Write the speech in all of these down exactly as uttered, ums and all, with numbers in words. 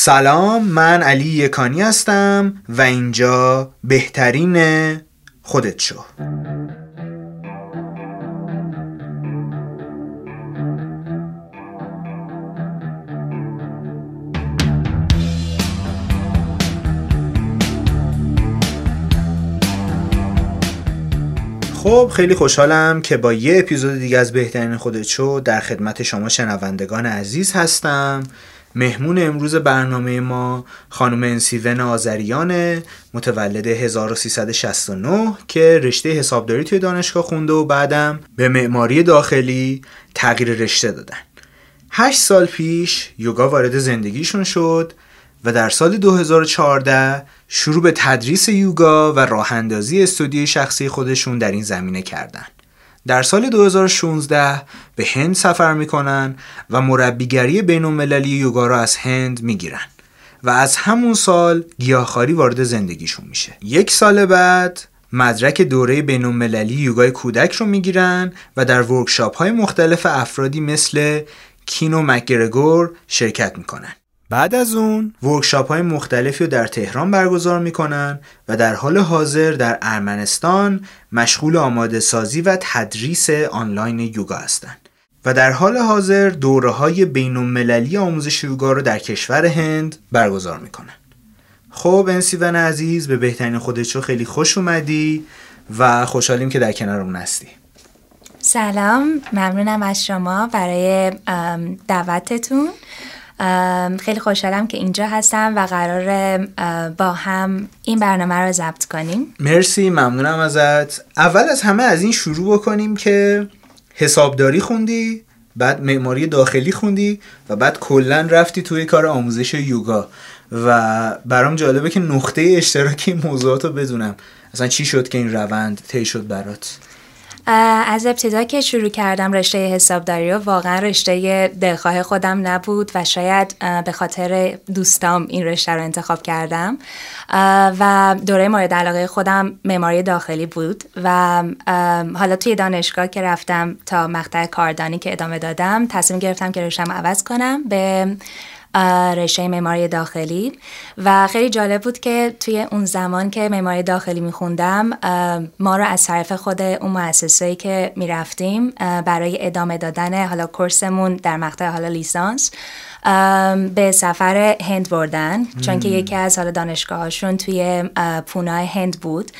سلام، من علی یکانی هستم و اینجا بهترین خودت شو. خب خیلی خوشحالم که با یه اپیزود دیگه از بهترین خودت شو در خدمت شما شنوندگان عزیز هستم. مهمون امروز برنامه ما خانم انسیه آذریان، متولد هزار و سیصد و شصت و نه که رشته حسابداری توی دانشگاه خونده و بعدم به معماری داخلی تغییر رشته دادن. هشت سال پیش یوگا وارد زندگیشون شد و در سال دو هزار و چهارده شروع به تدریس یوگا و راه اندازی استودیوی شخصی خودشون در این زمینه کردن. در سال دو هزار و شانزده به هند سفر میکنن و مربیگری بین‌المللی یوگا را از هند میگیرن و از همون سال گیاهخواری وارد زندگیشون میشه. یک سال بعد مدرک دوره بین‌المللی یوگای کودک رو میگیرن و در ورکشاپ های مختلف افرادی مثل کینو مک‌گرگور شرکت میکنن. بعد از اون ورکشاپ های مختلفی رو در تهران برگزار میکنن و در حال حاضر در ارمنستان مشغول آماده سازی و تدریس آنلاین یوگا هستند و در حال حاضر دوره های بین المللی آموزش یوگا رو در کشور هند برگزار میکنن. خب انسیون عزیز، به بهترین خودت شو خیلی خوش اومدی و خوشحالیم که در کنارمون هستی. سلام، ممنونم از شما برای دعوتتون. خیلی خوشحالم که اینجا هستم و قراره با هم این برنامه رو ضبط کنیم. مرسی، ممنونم ازت. اول از همه از این شروع بکنیم که حسابداری خوندی، بعد معماری داخلی خوندی و بعد کلن رفتی توی کار آموزش یوگا و برام جالبه که نقطه اشتراکی موضوعات رو بدونم. اصلا چی شد که این روند طی شد برات؟ از ابتدا که شروع کردم رشته حسابداری و واقعا رشته دلخواه خودم نبود و شاید به خاطر دوستام این رشته رو انتخاب کردم و دوره مورد علاقه خودم معماری داخلی بود و حالا توی دانشگاه که رفتم تا مقطع کاردانی که ادامه دادم تصمیم گرفتم که رشته‌ام عوض کنم به رشته معماری داخلی و خیلی جالب بود که توی اون زمان که معماری داخلی میخوندم ما رو از طرف خود اون مؤسسه‌ای که میرفتیم برای ادامه دادن حالا کورسمون در مقطع حالا لیسانس به سفر هند بردن، چون که یکی از حالا دانشگاهاشون توی پونه هند بود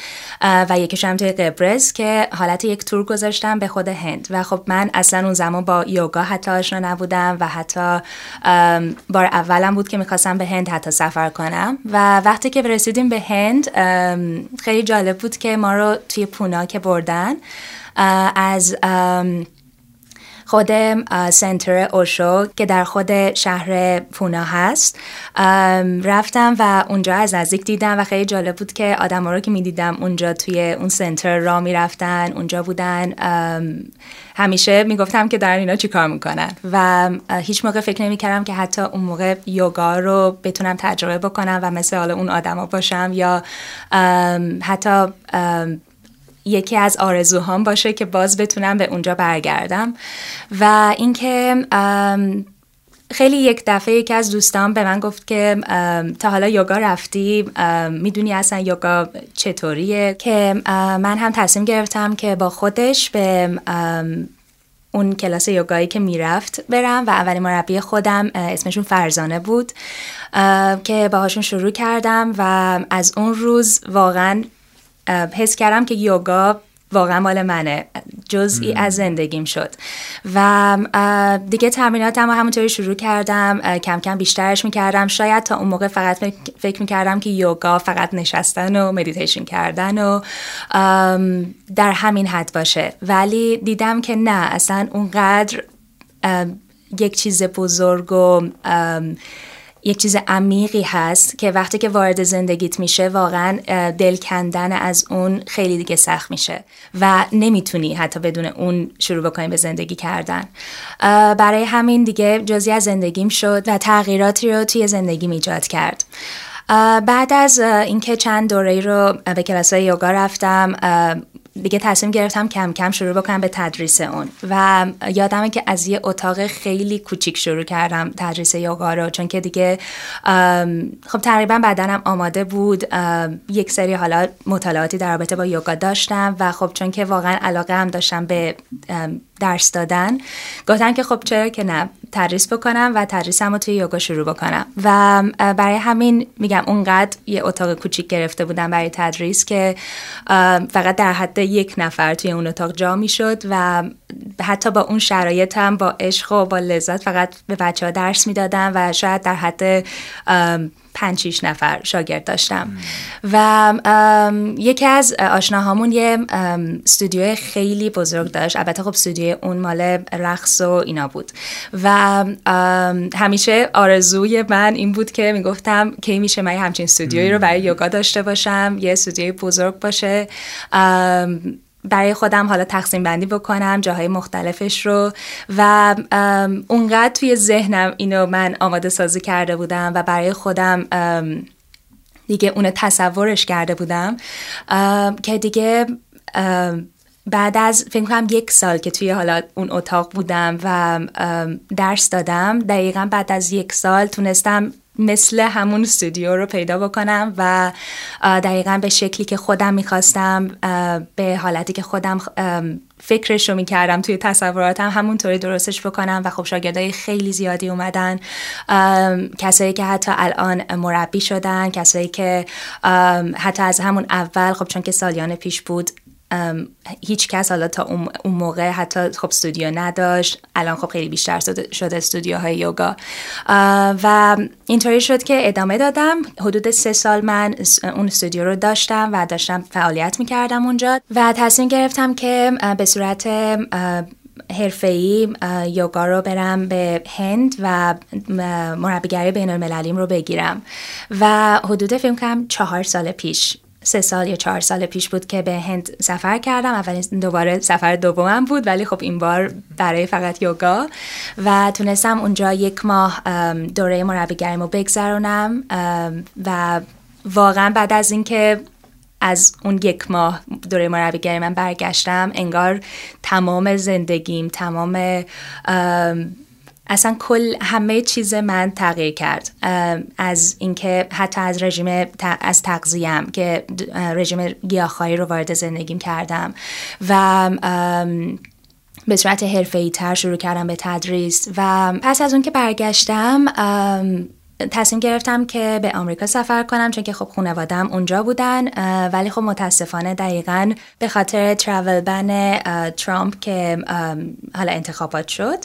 و یکیش هم توی قبرس که حالت یک تور گذاشتم به خود هند و خب من اصلا اون زمان با یوگا حتی آشنا نبودم و حتی بار اولم بود که میخواستم به هند حتی سفر کنم و وقتی که رسیدیم به هند خیلی جالب بود که ما رو توی پونا که بردن از خود سنتر اوشو که در خود شهر پونا هست رفتم و اونجا از نزدیک دیدم و خیلی جالب بود که آدما رو که میدیدم اونجا توی اون سنتر را میرفتن، اونجا بودن، همیشه میگفتم که دارن اینا چی کار میکنن و هیچ موقع فکر نمیکردم که حتی اون موقع یوگا رو بتونم تجربه بکنم و مثل حالا اون آدما باشم یا حتی یکی از آرزوهام باشه که باز بتونم به اونجا برگردم و اینکه خیلی یک دفعه یکی از دوستان به من گفت که تا حالا یوگا رفتی، میدونی اصلا یوگا چطوریه؟ که من هم تصمیم گرفتم که با خودش به اون کلاس یوگایی که میرفت برم و اولین مربی خودم اسمشون فرزانه بود که باهاشون شروع کردم و از اون روز واقعاً حس کردم که یوگا واقعا مال منه، جزئی از زندگیم شد و دیگه تمریناتم همونطوری شروع کردم، کم کم بیشترش میکردم. شاید تا اون موقع فقط فکر میکردم که یوگا فقط نشستن و مدیتیشن کردن و در همین حد باشه، ولی دیدم که نه، اصلا اونقدر یک چیز بزرگ و یک چیز عمیقی هست که وقتی که وارد زندگیت میشه واقعا دل کندن از اون خیلی دیگه سخت میشه و نمیتونی حتی بدون اون شروع بکنی به زندگی کردن. برای همین دیگه جزئی از زندگیم شد و تغییراتی رو توی زندگیم ایجاد کرد. بعد از اینکه چند دوره‌ای رو به کلاس‌های یوگا رفتم، دیگه تصمیم گرفتم کم کم شروع بکنم به تدریس اون. و یادمه که از یه اتاق خیلی کوچیک شروع کردم تدریس یوگا رو، چون که دیگه خب تقریبا بدنم آماده بود. یک سری حالا مطالعاتی در رابطه با یوگا داشتم و خب چون که واقعا علاقه هم داشتم به درس دادن، گفتم که خب چرا که نه تدریس بکنم و تدریسم رو توی یوگا شروع بکنم. و برای همین میگم اونقدر یه اتاق کوچیک گرفته بودم برای تدریس که فقط در حد یک نفر توی اون اتاق جا میشد و حتی با اون شرایط هم با عشق و با لذت فقط به بچه ها درس میدادم و شاید در حد پنج شیش نفر شاگرد داشتم. و یکی از آشناهامون یه استودیو خیلی بزرگ داشت، البته خب استودیو اون مال رقص و اینا بود و همیشه آرزوی من این بود که میگفتم کی میشه من همچین استودیویی رو برای یوگا داشته باشم، یه استودیوی بزرگ باشه، برای خودم حالا تقسیم بندی بکنم جاهای مختلفش رو. و اونقدر توی ذهنم اینو من آماده سازی کرده بودم و برای خودم دیگه اونو تصورش کرده بودم که دیگه بعد از فکر کنم یک سال که توی حالا اون اتاق بودم و درس دادم، دقیقاً بعد از یک سال تونستم مثل همون استودیو رو پیدا بکنم و دقیقاً به شکلی که خودم میخواستم، به حالتی که خودم فکرش رو میکردم توی تصوراتم همونطوری درستش بکنم. و خب شاگردای خیلی زیادی اومدن، کسایی که حتی الان مربی شدن، کسایی که حتی از همون اول، خب چون که سالیان پیش بود هیچ کس حالا تا اون موقع حتی خب استودیو نداشت، الان خب خیلی بیشتر شده استودیوهای یوگا. و اینطوری شد که ادامه دادم. حدود سه سال من اون استودیو رو داشتم و داشتم فعالیت میکردم اونجا و تصمیم گرفتم که به صورت حرفه‌ای یوگا رو برم به هند و مربیگری بین المللیم رو بگیرم. و حدود فکر کنم چهار سال پیش، سه سال یا چهار سال پیش بود که به هند سفر کردم. اولین دوباره سفر دومم بود، ولی خب این بار برای فقط یوگا، و تونستم اونجا یک ماه دوره مربیگریمو بگذرونم. و واقعا بعد از اینکه از اون یک ماه دوره مربیگری من برگشتم، انگار تمام زندگیم، تمام اصلا کل همه چیز من تغییر کرد. از اینکه حتی از رژیم از تغذیه‌ام که رژیم گیاهخواری رو وارد زندگیم کردم و به صورت حرفه‌ای‌تر شروع کردم به تدریس. و پس از اون که برگشتم تصمیم گرفتم که به آمریکا سفر کنم، چون که خب خانواده‌ام اونجا بودن. ولی خب متاسفانه دقیقاً به خاطر ترافل بن ترامپ که حالا انتخابات شد،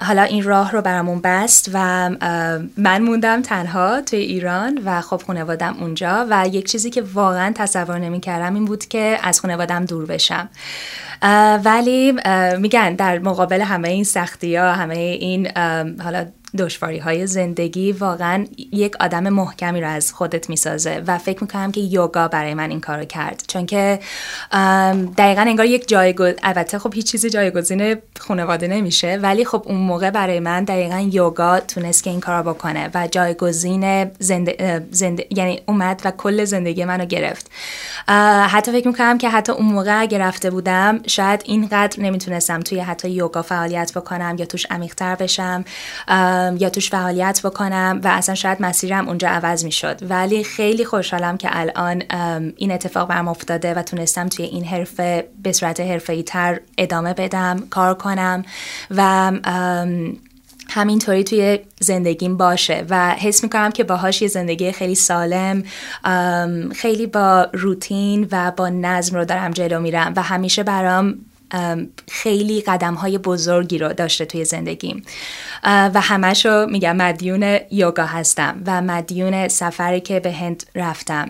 حالا این راه رو برامون بست و من موندم تنها توی ایران و خب خانواده‌ام اونجا. و یک چیزی که واقعاً تصور نمی‌کردم این بود که از خانواده‌ام دور بشم. ولی میگن در مقابل همه این سختی‌ها، همه این حالا دشواری های زندگی، واقعا یک آدم محکمی رو از خودت میسازه و فکر میکنم که یوگا برای من این کارو کرد، چون که دقیقا انگار یک جایگزین، البته خب هیچ چیزی جایگزین خانواده نمیشه، ولی خب اون موقع برای من دقیقا یوگا تونست که این کارو بکنه و جایگزین زنده, زنده یعنی اومد و کل زندگی منو گرفت. حتی فکر میکنم که حتی اون موقع اگه رفته بودم شاید اینقدر نمیتونستم توی حتی یوگا فعالیت بکنم یا توش عمیق‌تر بشم یا توش فعالیت بکنم و اصلا شاید مسیرم اونجا عوض می شد. ولی خیلی خوشحالم که الان این اتفاق برام افتاده و تونستم توی این حرفه به صورت حرفه‌ای تر ادامه بدم، کار کنم و همینطوری توی زندگیم باشه. و حس میکنم که باهاش یه زندگی خیلی سالم، خیلی با روتین و با نظم رو دارم جلو میرم و همیشه برام خیلی قدم‌های بزرگی رو داشته توی زندگیم و همشو میگم مدیون یوگا هستم و مدیون سفری که به هند رفتم.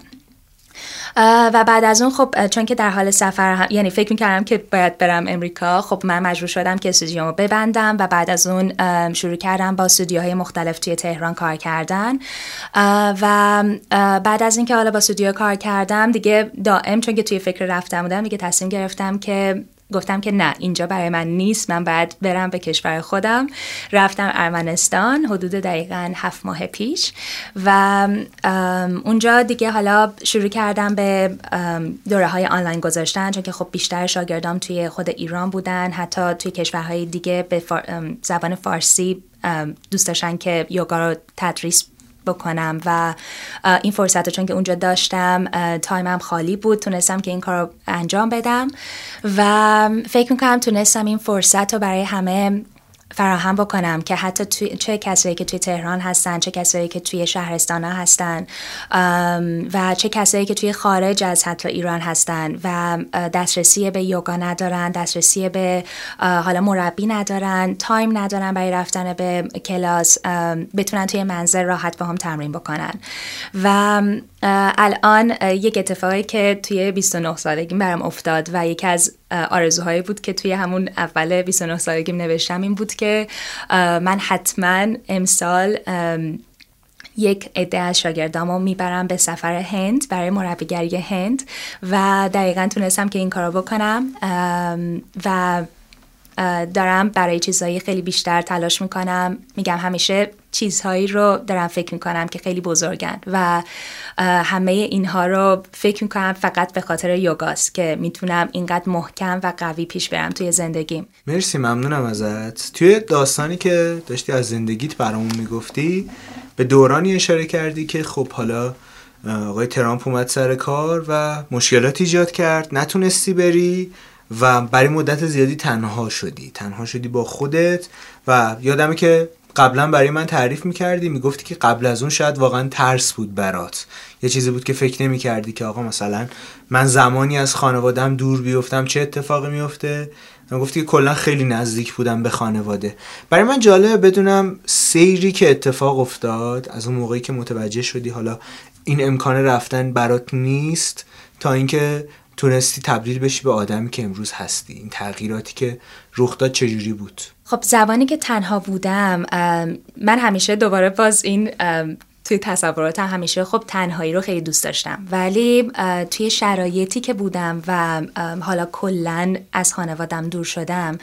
و بعد از اون خب چون که در حال سفر هم، یعنی فکر میکردم که باید برم امریکا، خب من مجبور شدم که استودیومو ببندم و بعد از اون شروع کردم با استودیوهای مختلف توی تهران کار کردن. و بعد از این که حالا با استودیو کار کردم دیگه دائم، چون که توی فکر رفتم بودم، دیگه تصمیم گرفتم که گفتم که نه، اینجا برای من نیست، من باید برم به کشور خودم. رفتم ارمنستان حدود دقیقاً هفت ماه پیش و اونجا دیگه حالا شروع کردم به دوره های آنلاین گذاشتن، چون که خب بیشتر شاگردام توی خود ایران بودن، حتی توی کشورهای دیگه به زبان فارسی دوست داشتن که یوگا رو تدریس بکنم و این فرصت رو چون که اونجا داشتم، تایمم خالی بود، تونستم که این کار رو انجام بدم و فکر میکنم تونستم این فرصت رو برای همه فراهم بکنم که حتی توی، چه کسایی که توی تهران هستن، چه کسایی که توی شهرستان ها هستن و چه کسایی که توی خارج از حتی ایران هستن و دسترسی به یوگا ندارن، دسترسی به حالا مربی ندارن، تایم ندارن برای رفتن به کلاس، بتونن توی منزل راحت با هم تمرین بکنن. و الان یک اتفاقی که توی بیست و نه سالگیم برام افتاد و یکی از آرزوهایی بود که توی همون اول بیست و نه سالگیم نوشتم این بود که من حتما امسال یک عده از شاگردامو میبرم به سفر هند برای مربیگری هند و دقیقاً تونستم که این کارو بکنم و دارم برای چیزهای خیلی بیشتر تلاش میکنم. میگم همیشه چیزهایی رو دارم فکر میکنم که خیلی بزرگن و همه اینها رو فکر میکنم فقط به خاطر یوگاست که میتونم اینقدر محکم و قوی پیش برم توی زندگیم. مرسی، ممنونم ازت. توی داستانی که داشتی از زندگیت برامون میگفتی به دورانی اشاره کردی که خب حالا آقای ترامپ اومد سر کار و مشکلات ایجاد کرد، نتونستی بری و برای مدت زیادی تنها شدی تنها شدی با خودت و یادمه که قبلا برای من تعریف میکردی، میگفتی که قبل از اون شاید واقعا ترس بود برات، یه چیزی بود که فکر نمیکردی که آقا مثلا من زمانی از خانوادم دور بیفتم چه اتفاقی میفته. من گفتی که کلا خیلی نزدیک بودم به خانواده. برای من جالبه بدونم سیری که اتفاق افتاد از اون موقعی که متوجه شدی حالا این امکان رفتن برات نیست تا اینکه تونستی تبدیل بشی به آدمی که امروز هستی، این تغییراتی که رخ داد چجوری بود؟ خب زمانی که تنها بودم من همیشه دوباره باز این توی تصوراتم همیشه خب تنهایی رو خیلی دوست داشتم، ولی توی شرایطی که بودم و حالا کلن از خانوادم دور شدم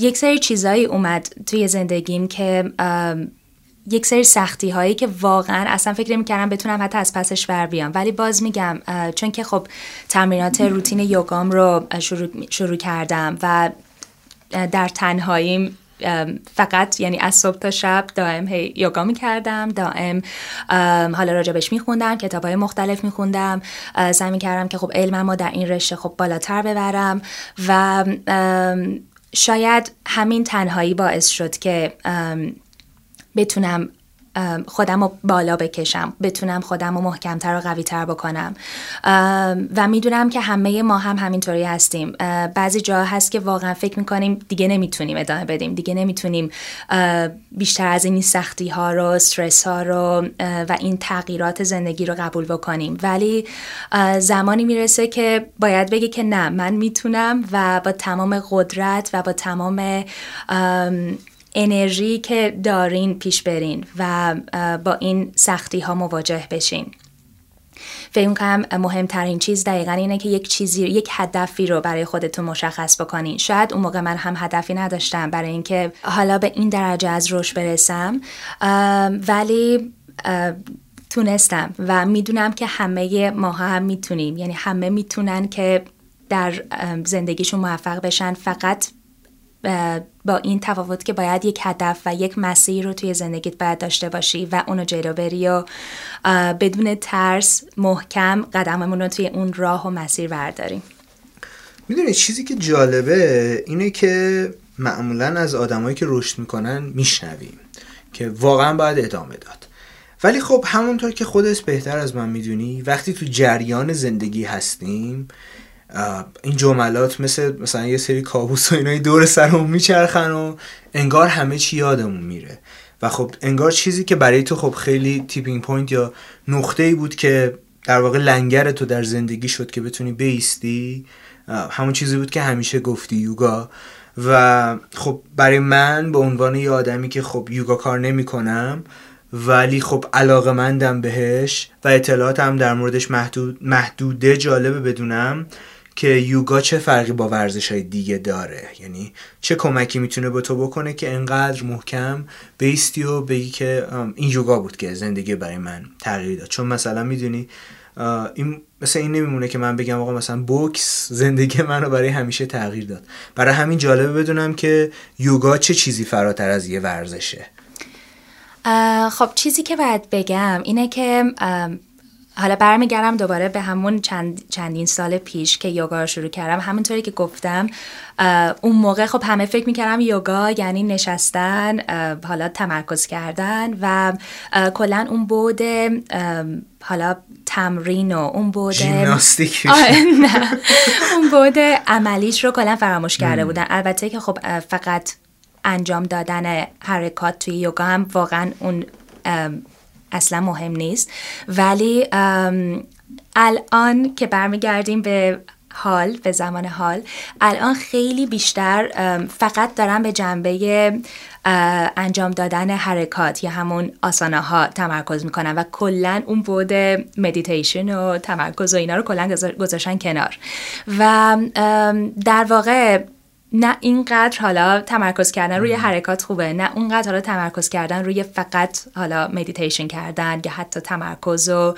یک سری چیزایی اومد توی زندگیم که یک سری سختی هایی که واقعا اصلا فکر نمی کردم بتونم حتی از پسش بر بیام، ولی باز میگم چون که خب تمرینات روتین یوگام رو شروع, شروع کردم و در تنهاییم فقط یعنی از صبح تا شب دائم یوگا میکردم، دائم حالا راجبش میخوندم، کتابای مختلف میخوندم، سعی میکردم که خب علممو در این رشته خب بالاتر ببرم و شاید همین تنهایی باعث شد که بتونم خودم رو بالا بکشم، بتونم خودم رو محکمتر و قویتر بکنم و میدونم که همه ما هم همینطوری هستیم. بعضی جا هست که واقعا فکر میکنیم دیگه نمیتونیم ادامه بدیم، دیگه نمیتونیم بیشتر از این سختی ها رو، استرس ها رو و این تغییرات زندگی رو قبول بکنیم، ولی زمانی میرسه که باید بگی که نه، من میتونم و با تمام قدرت و با تمام انرژی که دارین پیش برین و با این سختی ها مواجه بشین. فکر می‌کنم مهمترین چیز دقیقاً اینه که یک چیزی، یک هدفی رو برای خودتون مشخص بکنین. شاید اون موقع من هم هدفی نداشتم برای اینکه حالا به این درجه از رشد برسم، ولی تونستم و میدونم که همه ما هم میتونیم، یعنی همه میتونن که در زندگیشون موفق بشن، فقط با این تفاوت که باید یک هدف و یک مسیر رو توی زندگیت باید داشته باشی و اونو جلو بری و بدون ترس محکم قدممون رو توی اون راه و مسیر برداریم. میدونی چیزی که جالبه اینه که معمولاً از آدمایی که رشد میکنن میشنویم که واقعاً باید ادامه داد، ولی خب همونطور که خودت بهتر از من میدونی وقتی تو جریان زندگی هستیم این جملات مثل مثلا یه سری کابوس و اینایی دور سرمون میچرخن و انگار همه چی یادمون میره و خب انگار چیزی که برای تو خب خیلی تیپینگ پوینت یا نقطه‌ای بود که در واقع لنگر تو در زندگی شد که بتونی بیستی، همون چیزی بود که همیشه گفتی یوگا. و خب برای من به عنوان یه آدمی که خب یوگا کار نمی کنم ولی خب علاقه‌مندم بهش و اطلاعاتم در موردش محدود محدوده، جالبه بدونم که یوگا چه فرقی با ورزش‌های دیگه داره، یعنی چه کمکی میتونه به تو بکنه که انقدر محکم بیستی و بگی که این یوگا بود که زندگی برای من تغییر داد. چون مثلا میدونی این مثلا این نمیمونه که من بگم آقا مثلا بوکس زندگی منو برای همیشه تغییر داد. برای همین جالبه بدونم که یوگا چه چیزی فراتر از یه ورزشه. خب چیزی که باید بگم اینه که حالا برمیگردم دوباره به همون چند چندین سال پیش که یوگا رو شروع کردم. همونطوری که گفتم اون موقع خب همه فکر میکردم یوگا یعنی نشستن، حالا تمرکز کردن و کلا اون بود، حالا تمرین و اون بود ژیمناستیک اون بود عملیش رو کلا فراموش کرده بودن. البته که خب فقط انجام دادن حرکات توی یوگا هم واقعا اون اصلا مهم نیست، ولی الان که برمیگردیم به حال، به زمان حال، الان خیلی بیشتر فقط دارم به جنبه انجام دادن حرکات یا همون آساناها تمرکز میکنم و کلا اون بود مدیتیشن و تمرکز و اینا رو کلا گذاشتن کنار و در واقع نه اینقدر حالا تمرکز کردن روی حرکات خوبه، نه اونقدر حالا تمرکز کردن روی فقط حالا مدیتیشن کردن یا حتی تمرکز و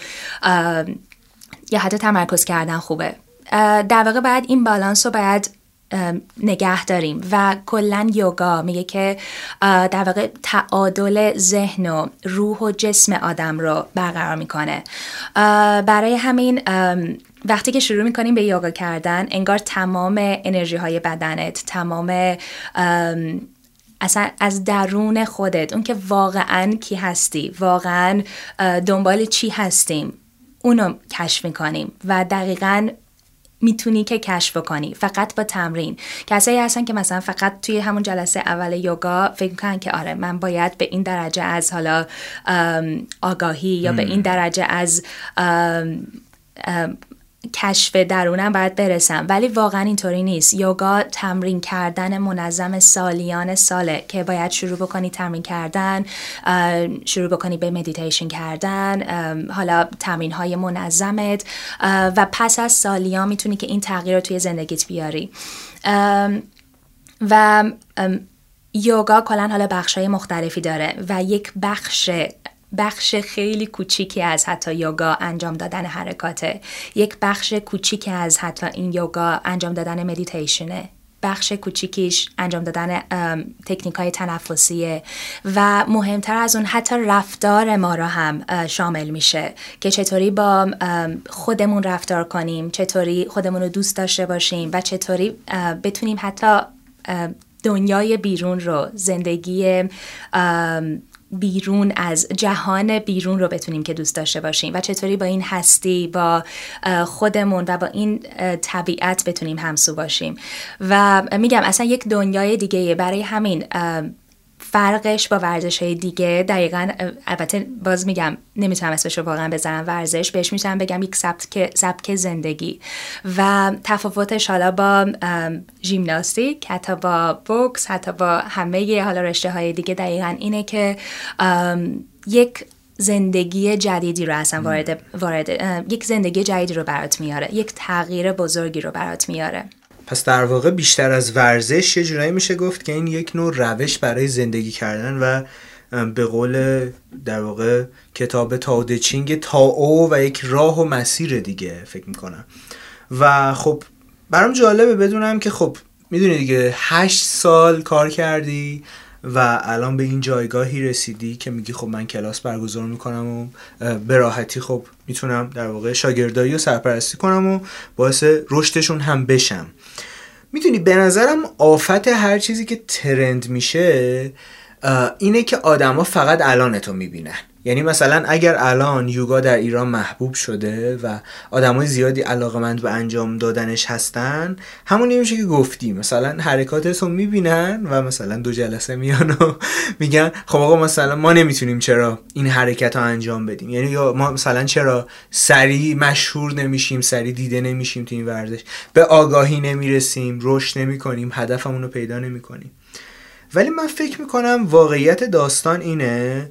یا حتی تمرکز کردن خوبه. در واقع باید این بالانس رو باید نگه داریم و کلن یوگا میگه که در واقع تعادل ذهن و روح و جسم آدم رو برقرار میکنه. برای همین وقتی که شروع میکنیم به یوگا کردن انگار تمام انرژی های بدنت، تمام اصلا از درون خودت، اون که واقعا کی هستی، واقعا دنبال چی هستیم، اونو کشف میکنیم و دقیقاً میتونی که کشف کنی فقط با تمرین. کسایی هستن که مثلا فقط توی همون جلسه اول یوگا فکر میکنن که آره من باید به این درجه از حالا آگاهی یا به این درجه از کشف درونم باید برسم، ولی واقعا اینطوری نیست. یوگا تمرین کردن منظم سالیان ساله که باید شروع بکنی تمرین کردن، شروع بکنی به مدیتیشن کردن، حالا تمرین های منظمت و پس از سالیان میتونی که این تغییر رو توی زندگیت بیاری و یوگا کلا حالا بخشای مختلفی داره و یک بخش بخش خیلی کوچیکی از حتی یوگا انجام دادن حرکاته، یک بخش کوچیکی از حتی این یوگا انجام دادن مدیتیشنه، بخش کوچیکیش انجام دادن تکنیک‌های تنفسیه و مهمتر از اون حتی رفتار ما را هم شامل میشه که چطوری با خودمون رفتار کنیم، چطوری خودمون رو دوست داشته باشیم و چطوری بتونیم حتی دنیای بیرون رو، زندگی بیرون از جهان بیرون رو بتونیم که دوست داشته باشیم و چطوری با این هستی، با خودمون و با این طبیعت بتونیم همسو باشیم و میگم اصلا یک دنیای دیگه. برای همین فرقش با ورزش‌های دیگه دقیقاً، البته باز میگم نمیتونم اسمش رو واقعا بزنم ورزش، بهش میتونم بگم یک سبک سبک زندگی و تفاوتش حالا با ژیمناستیک، حتی با بوکس، حتی با همه حالا رشته‌های دیگه دقیقاً اینه که یک زندگی جدیدی رو اصلا وارد وارد یک زندگی جدیدی رو برات میاره، یک تغییر بزرگی رو برات میاره. پس در واقع بیشتر از ورزش یه جورایی میشه گفت که این یک نوع روش برای زندگی کردن و به قول در واقع کتاب تاو ده چینگ تاو و یک راه و مسیر دیگه فکر میکنم. و خب برام جالبه بدونم که خب میدونی دیگه هشت سال کار کردی و الان به این جایگاهی رسیدی که میگی خب من کلاس برگزار میکنم و به راحتی خب میتونم در واقع شاگردایی رو سرپرستی کنم و باعث رشدشون هم بشم. میدونی به نظرم آفت هر چیزی که ترند میشه اینه که آدما فقط الانتو میبینن. یعنی مثلا اگر الان یوگا در ایران محبوب شده و آدمای زیادی علاقه‌مند به انجام دادنش هستن، همون نمیشه که گفتی مثلا حرکاتش رو میبینن و مثلا دو جلسه میان و میگن خب آقا مثلا ما نمیتونیم چرا این حرکت رو انجام بدیم، یعنی یا ما مثلا چرا سریع مشهور نمیشیم، سریع دیده نمیشیم، تو این ورزش به آگاهی نمیرسیم، رشد نمیکنیم، هدفمون رو پیدا نمیکنیم. ولی من فکر میکنم واقعیت داستان اینه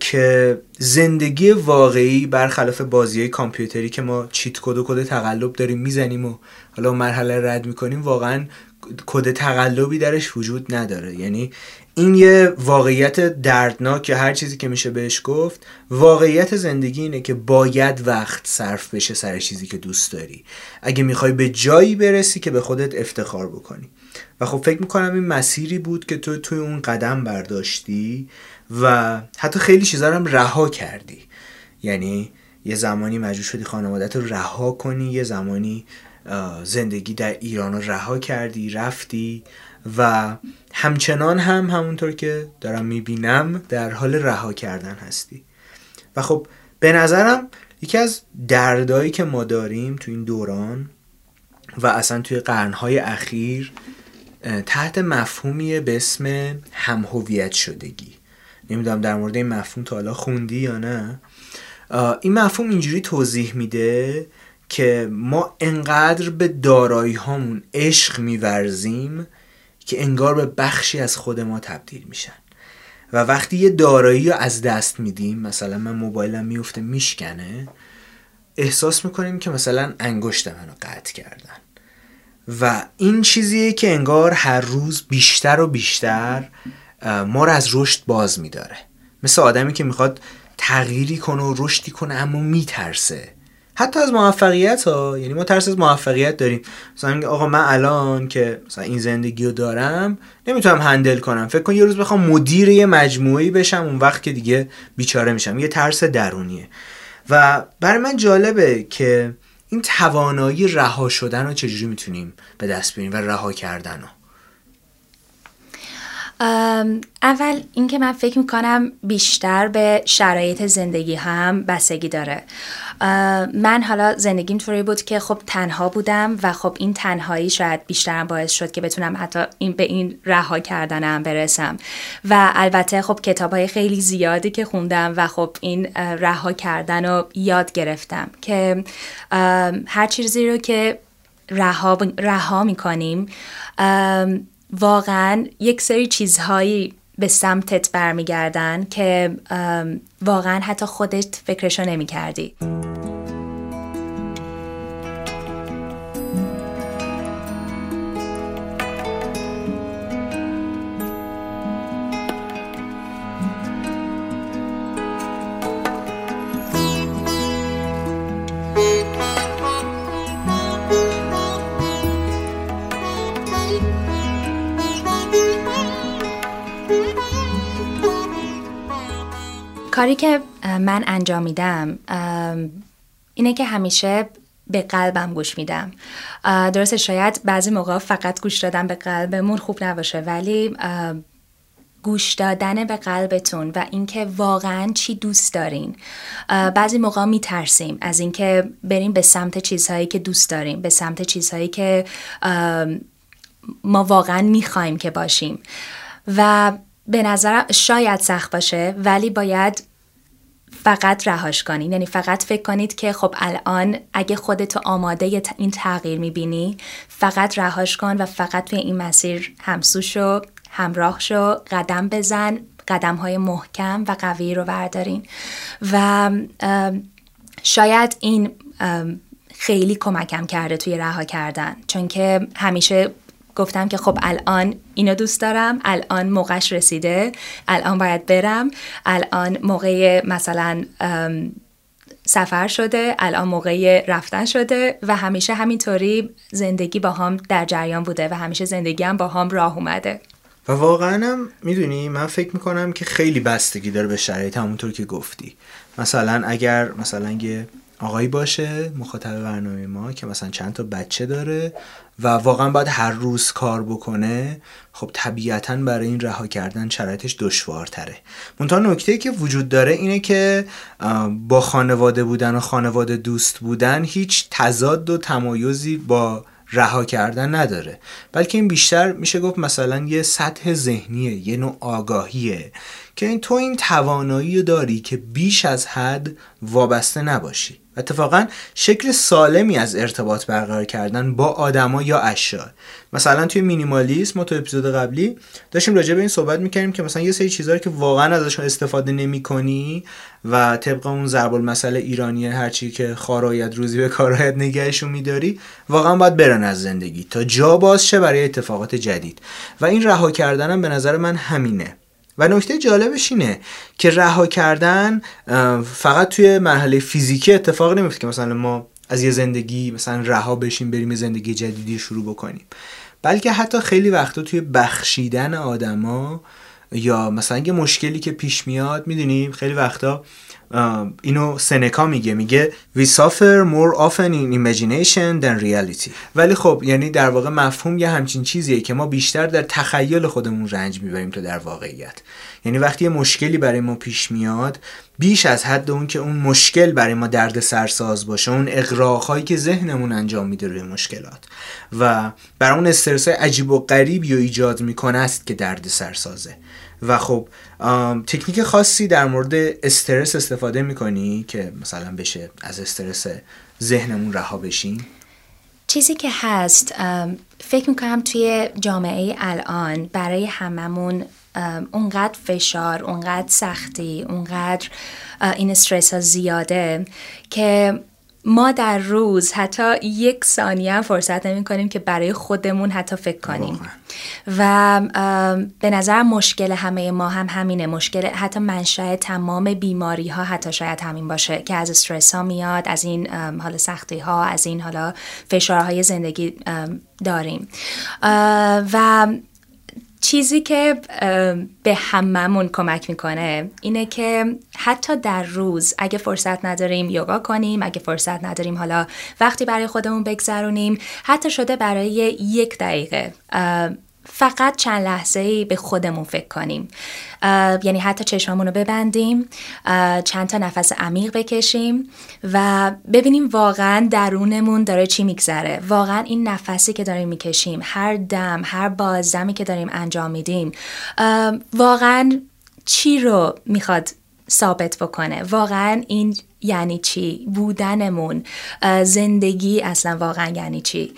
که زندگی واقعی برخلاف بازی‌های کامپیوتری که ما چیت کد و کد تقلب داریم میزنیم و حالا مرحله رد میکنیم، واقعا کد تقلبی درش وجود نداره. یعنی این یه واقعیت دردناک، هر چیزی که میشه بهش گفت. واقعیت زندگی اینه که باید وقت صرف بشه سر چیزی که دوست داری اگه میخوای به جایی برسی که به خودت افتخار بکنی. و خب فکر میکنم این مسیری بود که تو توی اون قدم برداشتی و حتی خیلی چیزا رو هم رها کردی. یعنی یه زمانی مجبور شدی خانوادت رو رها کنی، یه زمانی زندگی در ایران رو رها کردی، رفتی و همچنان هم همونطور که دارم میبینم در حال رها کردن هستی. و خب به نظرم یکی از دردایی که ما داریم تو این دوران و اصلا توی قرنهای اخیر تحت مفهومیه به اسم همهویت شدگی. نمیدونم در مورد این مفهوم تا حالا خوندی یا نه. این مفهوم اینجوری توضیح میده که ما انقدر به دارایی هامون عشق میورزیم که انگار به بخشی از خود ما تبدیل میشن. و وقتی یه دارایی رو از دست میدیم، مثلا من موبایلم میفته میشکنه، احساس میکنیم که مثلا انگشت منو قطع کردن. و این چیزیه که انگار هر روز بیشتر و بیشتر ما رو از رشد باز میداره. مثل آدمی که میخواد تغییری کنه و رشدی کنه اما میترسه، حتی از موفقیت ها. یعنی ما ترس از موفقیت داریم. مثلا میگه آقا من الان که مثلا این زندگی رو دارم نمیتونم هندل کنم، فکر کن یه روز بخوام مدیر یه مجموعه‌ای بشم، اون وقت که دیگه بیچاره میشم. یه ترس درونیه. و برای من جالبه که این توانایی رها شدن رو چجوری میتونیم به دست بیاریم و رها کردن رو. اول اینکه من فکر میکنم بیشتر به شرایط زندگی هم بستگی داره. من حالا زندگیم طوری بود که خب تنها بودم و خب این تنهایی شاید بیشتر باعث شد که بتونم حتی این به این رها کردنم برسم. و البته خب کتاب‌های خیلی زیادی که خوندم و خب این رها کردن رو یاد گرفتم که هر چیزی رو که رها رها میکنیم واقعاً یک سری چیزهایی به سمتت برمیگردن که واقعاً حتی خودت فکرشو نمی کردی. کاری که من انجام میدم اینه که همیشه به قلبم گوش میدم. درسته شاید بعضی موقع فقط گوش دادن به قلبمون خوب نباشه، ولی گوش دادن به قلبتون و اینکه واقعاً چی دوست دارین. بعضی موقع میترسیم از اینکه بریم به سمت چیزهایی که دوست داریم، به سمت چیزهایی که ما واقعاً میخوایم که باشیم. و به نظرم شاید سخت باشه، ولی باید فقط رهاش کنید. یعنی فقط فکر کنید که خب الان اگه خودتو آماده این تغییر میبینی، فقط رهاش کن و فقط توی این مسیر همسو شو، همراه شو، قدم بزن، قدم های محکم و قوی رو بردارین. و شاید این خیلی کمکم کرده توی رها کردن، چون که همیشه گفتم که خب الان اینو دوست دارم، الان موقعش رسیده، الان باید برم، الان موقع مثلا سفر شده، الان موقع رفتن شده. و همیشه همینطوری زندگی با هم در جریان بوده و همیشه زندگی هم با هم راه اومده. و واقعا هم میدونی من فکر میکنم که خیلی بستگی داره به شرایط، همونطور که گفتی. مثلا اگر مثلا یه آقایی باشه مخاطب برنامه ما که مثلا چند تا بچه داره و واقعا باید هر روز کار بکنه، خب طبیعتاً برای این رها کردن شرایطش دشوارتره. منتها نکته‌ای که وجود داره اینه که با خانواده بودن و خانواده دوست بودن هیچ تضاد و تمایزی با رها کردن نداره، بلکه این بیشتر میشه گفت مثلا یه سطح ذهنیه، یه نوع آگاهیه که این تو این توانایی داری که بیش از حد وابسته نباشی اتفاقا شکل سالمی از ارتباط برقرار کردن با آدما یا اشیاء. مثلا توی مینیمالیسم ما تو اپیزود قبلی داشتیم راجع به این صحبت می‌کردیم که مثلا یه سری چیزا که واقعا ازشون استفاده نمی‌کنی و طبق اون ضرب المثل ایرانی هر چی که خاراید روزی به کار آید نگهشون می‌داری، واقعا باید برن از زندگی تا جا باز شه برای اتفاقات جدید. و این رها کردنم به نظر من همینه. و نکته جالبش اینه که رها کردن فقط توی مرحله فیزیکی اتفاق نمیفته که مثلا ما از یه زندگی مثلا رها بشیم بریم یه زندگی جدیدی شروع بکنیم، بلکه حتی خیلی وقتا توی بخشیدن آدما یا مثلا یه مشکلی که پیش میاد. میدونیم خیلی وقتا اینو سنکا میگه، میگه we suffer more often in imagination than reality. ولی خب یعنی در واقع مفهوم یه همچین چیزیه که ما بیشتر در تخیل خودمون رنج میبریم تا در واقعیت. یعنی وقتی یه مشکلی برای ما پیش میاد، بیش از حد اون که اون مشکل برای ما درد سرساز باشه، اون اغراق‌هایی که ذهنمون انجام میده روی مشکلات و برای اون استرس‌های عجیب و غریبی رو ایجاد میکنه است که درد سرسازه. و خب تکنیک خاصی در مورد استرس استفاده میکنی که مثلا بشه از استرس ذهنمون رها بشیم؟ چیزی که هست فکر میکنم توی جامعه الان برای هممون اونقدر فشار، اونقدر سختی، اونقدر این استرس ها زیاده که ما در روز حتی یک ثانیه هم فرصت نمی کنیم که برای خودمون حتی فکر کنیم. و به نظر مشکل همه ما هم همینه. مشکل حتی منشأ تمام بیماری ها حتی شاید همین باشه که از استرس ها میاد، از این حالا سختی ها، از این حالا فشارهای زندگی داریم. و چیزی که به هممون کمک میکنه اینه که حتی در روز اگه فرصت نداریم یوگا کنیم، اگه فرصت نداریم حالا وقتی برای خودمون بگذرونیم، حتی شده برای یک دقیقه فقط چند لحظه‌ای به خودمون فکر کنیم. یعنی حتی چشمامون رو ببندیم، چند تا نفس عمیق بکشیم و ببینیم واقعاً درونمون داره چی میگذره. واقعاً این نفسی که داریم میکشیم، هر دم، هر بازدمی که داریم انجام میدیم، واقعاً چی رو میخواد ثابت بکنه؟ واقعاً این یعنی چی؟ بودنمون، زندگی اصلاً واقعاً یعنی چی؟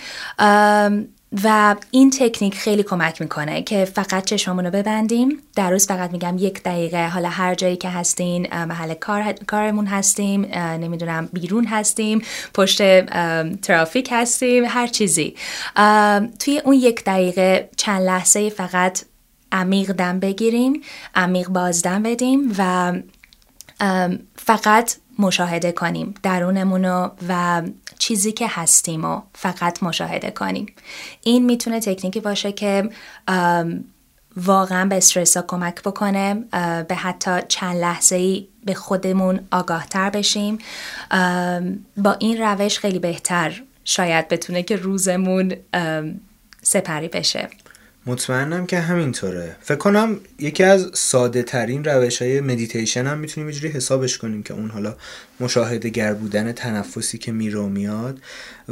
و این تکنیک خیلی کمک میکنه که فقط چشممون رو ببندیم. در روز فقط میگم یک دقیقه، حالا هر جایی که هستین، محل کار کارمون هستیم، نمیدونم بیرون هستیم، پشت ترافیک هستیم، هر چیزی، توی اون یک دقیقه چند لحظه فقط عمیق دم بگیریم، عمیق بازدم بدیم و فقط مشاهده کنیم درونمونو و چیزی که هستیم و فقط مشاهده کنیم. این میتونه تکنیکی باشه که واقعا به استرسا کمک بکنه، به حتی چند لحظه‌ای به خودمون آگاهتر بشیم. با این روش خیلی بهتر شاید بتونه که روزمون سپری بشه. مطمئنم که همینطوره. فکر کنم یکی از ساده ترین روش های مدیتیشن هم میتونیم اینجوری حسابش کنیم که اون حالا مشاهده گر بودن تنفسی که میره و میاد.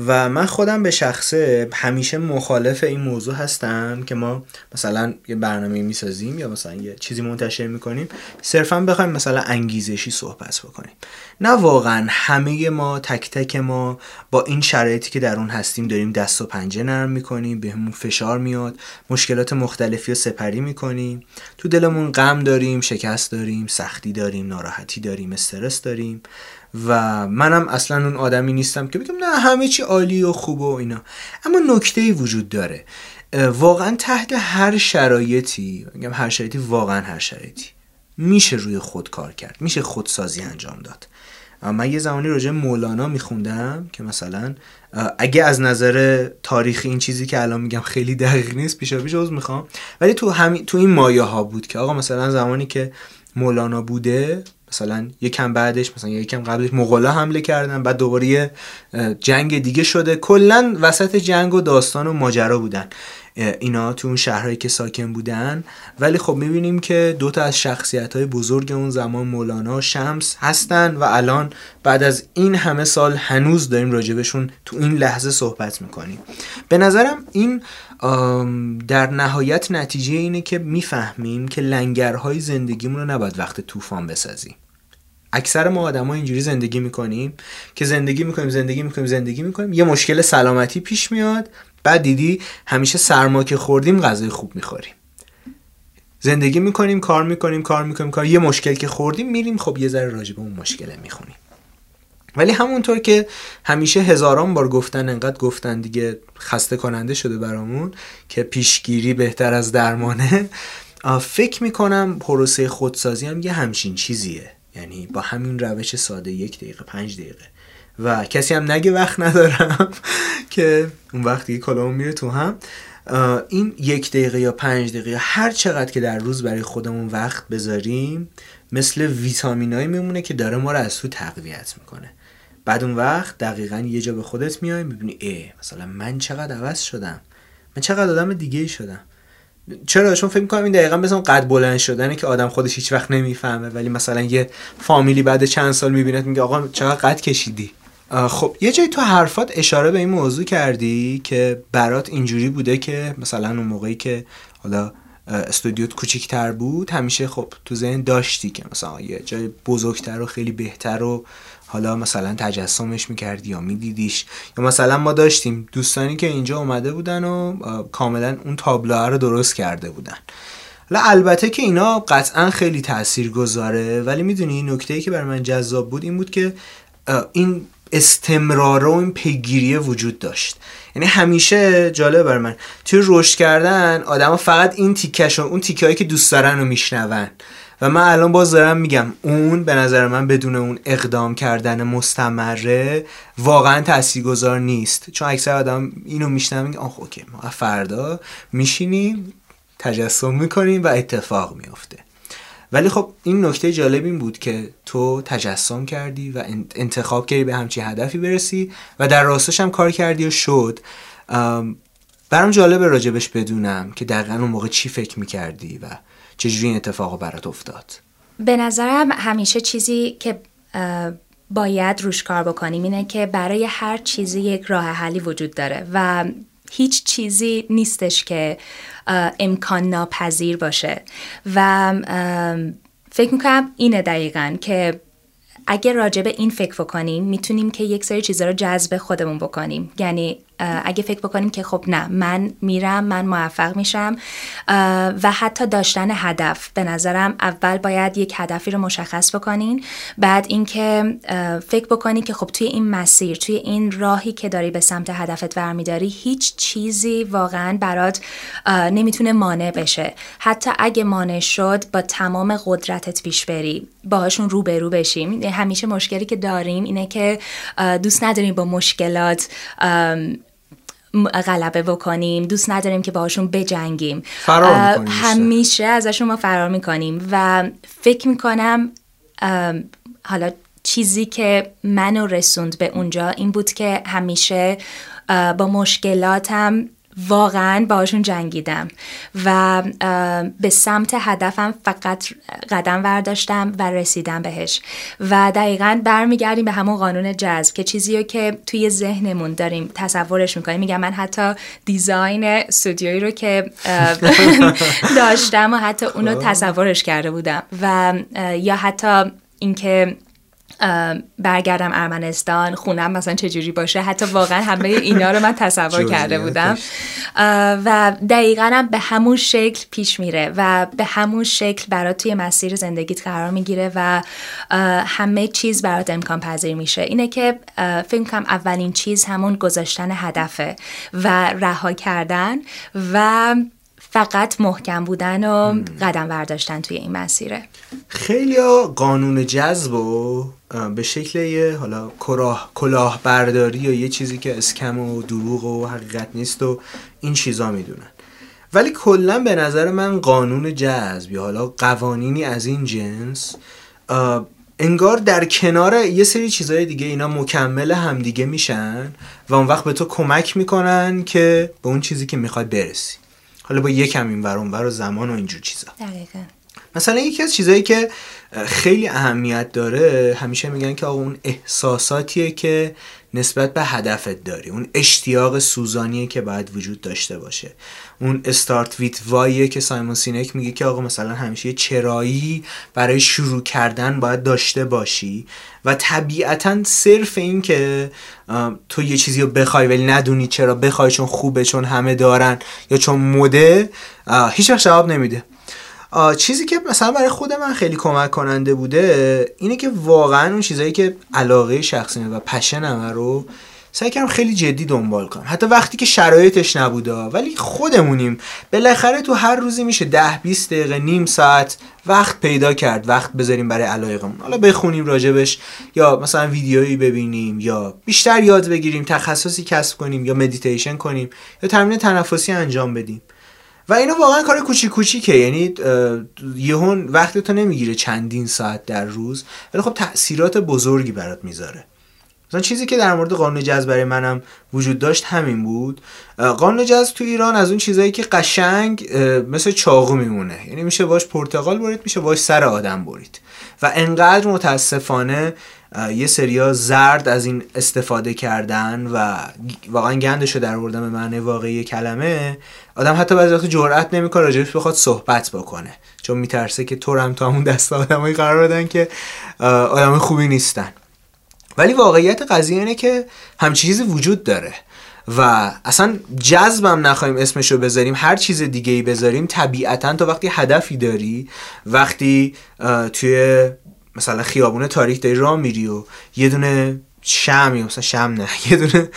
و من خودم به شخصه همیشه مخالف این موضوع هستم که ما مثلا یه برنامه میسازیم یا مثلا یه چیزی منتشر میکنیم صرفا بخوایم مثلا انگیزشی صحبت بکنیم. نه، واقعا همه ما تک تک ما با این شرایطی که در اون هستیم داریم دست و پنجه نرم میکنیم، بهمون فشار میاد، مشکلات مختلفی رو سپری میکنیم، تو دلمون غم داریم، شکست داریم، سختی داریم، ناراحتی داریم، استرس داریم. و منم اصلا اون آدمی نیستم که بگم نه همه چی عالی و خوبه و اینا. اما نکته‌ای وجود داره، واقعا تحت هر شرایطی، میگم هر شرایطی، واقعا هر شرایطی میشه روی خود کار کرد، میشه خودسازی انجام داد. من یه زمانی راجع مولانا میخوندم که مثلا اگه از نظر تاریخی این چیزی که الان میگم خیلی دقیق نیست، پیشا پیش عذر میخوام، ولی تو همی... تو این مایه ها بود که آقا مثلا زمانی که مولانا بوده، مثلا یکم بعدش، مثلا یکم قبلش مغولا حمله کردن، بعد دوباره یه جنگ دیگه شده، کلا وسط جنگ و داستان و ماجرا بودن اینا تو اون شهرهایی که ساکن بودن. ولی خب میبینیم که دوتا از شخصیت‌های بزرگ اون زمان، مولانا و شمس، هستن و الان بعد از این همه سال هنوز داریم راجبشون تو این لحظه صحبت میکنیم. به نظرم این در نهایت نتیجه اینه که میفهمیم که لنگرهای زندگیمون رو نباید وقت طوفان بسازیم. اکثر ما آدم‌ها اینجوری زندگی می‌کنیم که زندگی می‌کنیم زندگی می‌کنیم زندگی می‌کنیم یه مشکل سلامتی پیش میاد، بعد دیدی همیشه سرما که خوردیم غذای خوب می‌خوریم. زندگی می‌کنیم، کار می‌کنیم، کار می‌کنیم، کار یه مشکل که خوردیم میریم خب یه ذره راجع به اون مشکل می‌خونیم. ولی همونطور که همیشه هزاران بار گفتن، انقدر گفتن دیگه خسته کننده شده برامون که پیشگیری بهتر از درمانه. فکر می‌کنم پروسه خودسازی هم یه همچین چیزیه. یعنی با همین روش ساده یک دقیقه پنج دقیقه و کسی هم نگه وقت ندارم که اون وقتی کلام میره تو هم، این یک دقیقه یا پنج دقیقه یا هر چقدر که در روز برای خودمون وقت بذاریم مثل ویتامینایی میمونه که داره ما رو از تو تقویت میکنه. بعد اون وقت دقیقاً یه جا به خودت میای میبینی ای مثلا من چقدر عوض شدم، من چقدر آدم دیگه ای شدم. چرا؟ چون فکر می‌کنم این دقیقاً مثلا قد بلند شدنه که آدم خودش هیچ وقت نمیفهمه، ولی مثلا یه فامیلی بعد چند سال میبینه میگه آقا چقدر قد کشیدی. خب یه جایی تو حرفات اشاره به این موضوع کردی که برات اینجوری بوده که مثلا اون موقعی که حالا استودیوت کوچیک‌تر بود همیشه خب تو ذهن داشتی که مثلا یه جای بزرگتر و خیلی بهتر و حالا مثلا تجسمش میکردی یا میدیدیش، یا مثلا ما داشتیم دوستانی که اینجا اومده بودن و کاملا اون تابلوها رو درست کرده بودن. حالا البته که اینا قطعا خیلی تأثیر گذاره، ولی میدونی نکته‌ای که برای من جذاب بود این بود که این استمرار و این پیگیری وجود داشت. یعنی همیشه جالب برای من توی رشد کردن آدما فقط این تیکش و اون تیکایی که دوست دارن رو میشنون و من الان باز دارم میگم اون به نظر من بدون اون اقدام کردن مستمره واقعا تاثیرگذار نیست، چون اکثر آدم اینو میشنم میگه آخ اوکی ما فردا میشینیم تجسم میکنیم و اتفاق میفته. ولی خب این نکته جالب این بود که تو تجسم کردی و انتخاب کردی به همچین هدفی برسی و در راستش هم کار کردی و شد. برام جالبه راجبش بدونم که دقیقا اون موقع چی فکر میکردی و چجوری این اتفاق برات افتاد؟ به نظرم همیشه چیزی که باید روش کار بکنیم اینه که برای هر چیزی یک راه حلی وجود داره و هیچ چیزی نیستش که امکان ناپذیر باشه و فکر میکنم اینه دقیقاً که اگه راجع به این فکر بکنیم میتونیم که یک سری چیزا رو جذب خودمون بکنیم. یعنی اگه فکر بکنیم که خب نه من میرم من موفق میشم و حتی داشتن هدف، به نظرم اول باید یک هدفی رو مشخص بکنین، بعد اینکه فکر بکنی که خب توی این مسیر توی این راهی که داری به سمت هدفت برمیداری هیچ چیزی واقعا برات نمیتونه مانع بشه، حتی اگه مانع شد با تمام قدرتت پیش بری، باهاشون رو به رو بشیم. همیشه مشکلی که داریم اینه که دوست نداریم با مشکلات غلبه بکنیم، دوست نداریم که باهاشون بجنگیم، فرار میکنیم، همیشه ازشون ما فرار میکنیم و فکر میکنم حالا چیزی که منو رسوند به اونجا این بود که همیشه با مشکلاتم واقعا باهاشون جنگیدم و به سمت هدفم فقط قدم برداشتم و رسیدم بهش و دقیقاً برمیگردیم به همون قانون جذب که چیزیه که توی ذهنمون داریم تصورش میکنیم. میگم من حتی دیزاین استودیویی رو که داشتم و حتی اونو تصورش کرده بودم و یا حتی اینکه برگردم ارمنستان خونم مثلا چجوری باشه، حتی واقعا همه اینا رو من تصور کرده بودم و دقیقاً هم به همون شکل پیش میره و به همون شکل برات توی مسیر زندگیت قرار میگیره و همه چیز برات امکان پذیر میشه. اینه که فکر کنم اولین چیز همون گذاشتن هدفه و رها کردن و فقط محکم بودن و قدم برداشتن توی این مسیره. خیلی قانون جذب و به شکل یه حالا کلاه کلاه برداری یا یه چیزی که اسکم و دروغ و حقیقت نیست و این چیزا میدونن، ولی کلا به نظر من قانون جذب یا حالا قوانینی از این جنس انگار در کنار یه سری چیزهای دیگه اینا مکمل همدیگه میشن و اون وقت به تو کمک میکنن که به اون چیزی که میخوای برسی، حالا با یکم این ور اون ور و زمان و اینجور چیزا. دقیقاً. مثلا یکی از چیزایی که خیلی اهمیت داره، همیشه میگن که آقا اون احساساتیه که نسبت به هدفت داری، اون اشتیاق سوزانیه که باید وجود داشته باشه، اون استارت ویت وایه که سایمون سینک میگه که آقا مثلا همیشه چرایی برای شروع کردن باید داشته باشی و طبیعتاً صرف این که تو یه چیزی رو بخوای ولی ندونی چرا بخوای، چون خوبه، چون همه دارن، یا چون مده، هیچ وقت جواب نمیده. چیزی که مثلا برای خود من خیلی کمک کننده بوده اینه که واقعا اون چیزایی که علاقه شخصیمه و پشنمه رو سعی کردم خیلی جدی دنبال کنم، حتی وقتی که شرایطش نبوده، ولی خودمونیم بالاخره تو هر روزی میشه ده بیست دقیقه، نیم ساعت وقت پیدا کرد، وقت بذاریم برای علایقمون، حالا بخونیم راجبش یا مثلا ویدیویی ببینیم یا بیشتر یاد بگیریم، تخصصی کسب کنیم یا مدیتیشن کنیم یا تمرین تنفسی انجام بدیم. و اینو واقعا کار کوچیک کوچیکه، یعنی یهون وقت تو نمیگیره چندین ساعت در روز، ولی خب تأثیرات بزرگی برات میذاره. مثلا چیزی که در مورد قانون جذب برای منم وجود داشت همین بود. قانون جذب تو ایران از اون چیزایی که قشنگ مثل چاقو میمونه، یعنی میشه باش پرتقال برید، میشه باش سر آدم برید و انقدر متاسفانه یه سریا زرد از این استفاده کردن و واقعا گندشو در آوردن به معنی واقعی کلمه. آدم حتی بعضی وقت جرئت نمیکنه راجعش بخواد صحبت بکنه، چون میترسه که تو هم تا همون دست آدمایی قرار بدن که آدمای خوبی نیستن. ولی واقعیت قضیه اینه که همچین چیزی وجود داره و اصلا جذبم نخواهیم اسمشو بذاریم، هر چیز دیگه‌ای بذاریم، طبیعتاً تو وقتی هدفی داری، وقتی توی مثلا خیابون تاریک داری راه میری و یه دونه شمع، مثلا شمع نه، یه دونه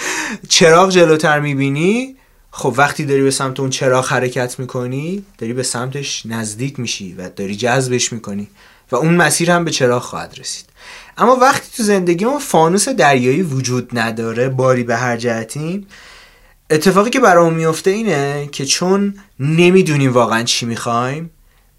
چراغ جلوتر میبینی، خب وقتی داری به سمت اون چراغ حرکت میکنی، داری به سمتش نزدیک میشی و داری جذبش میکنی و اون مسیر هم به چراغ خواهد رسید. اما وقتی تو زندگیمون فانوس دریایی وجود نداره، باری به هر جهتیم، اتفاقی که برام میفته اینه که چون نمیدونیم واقعا چی میخوایم،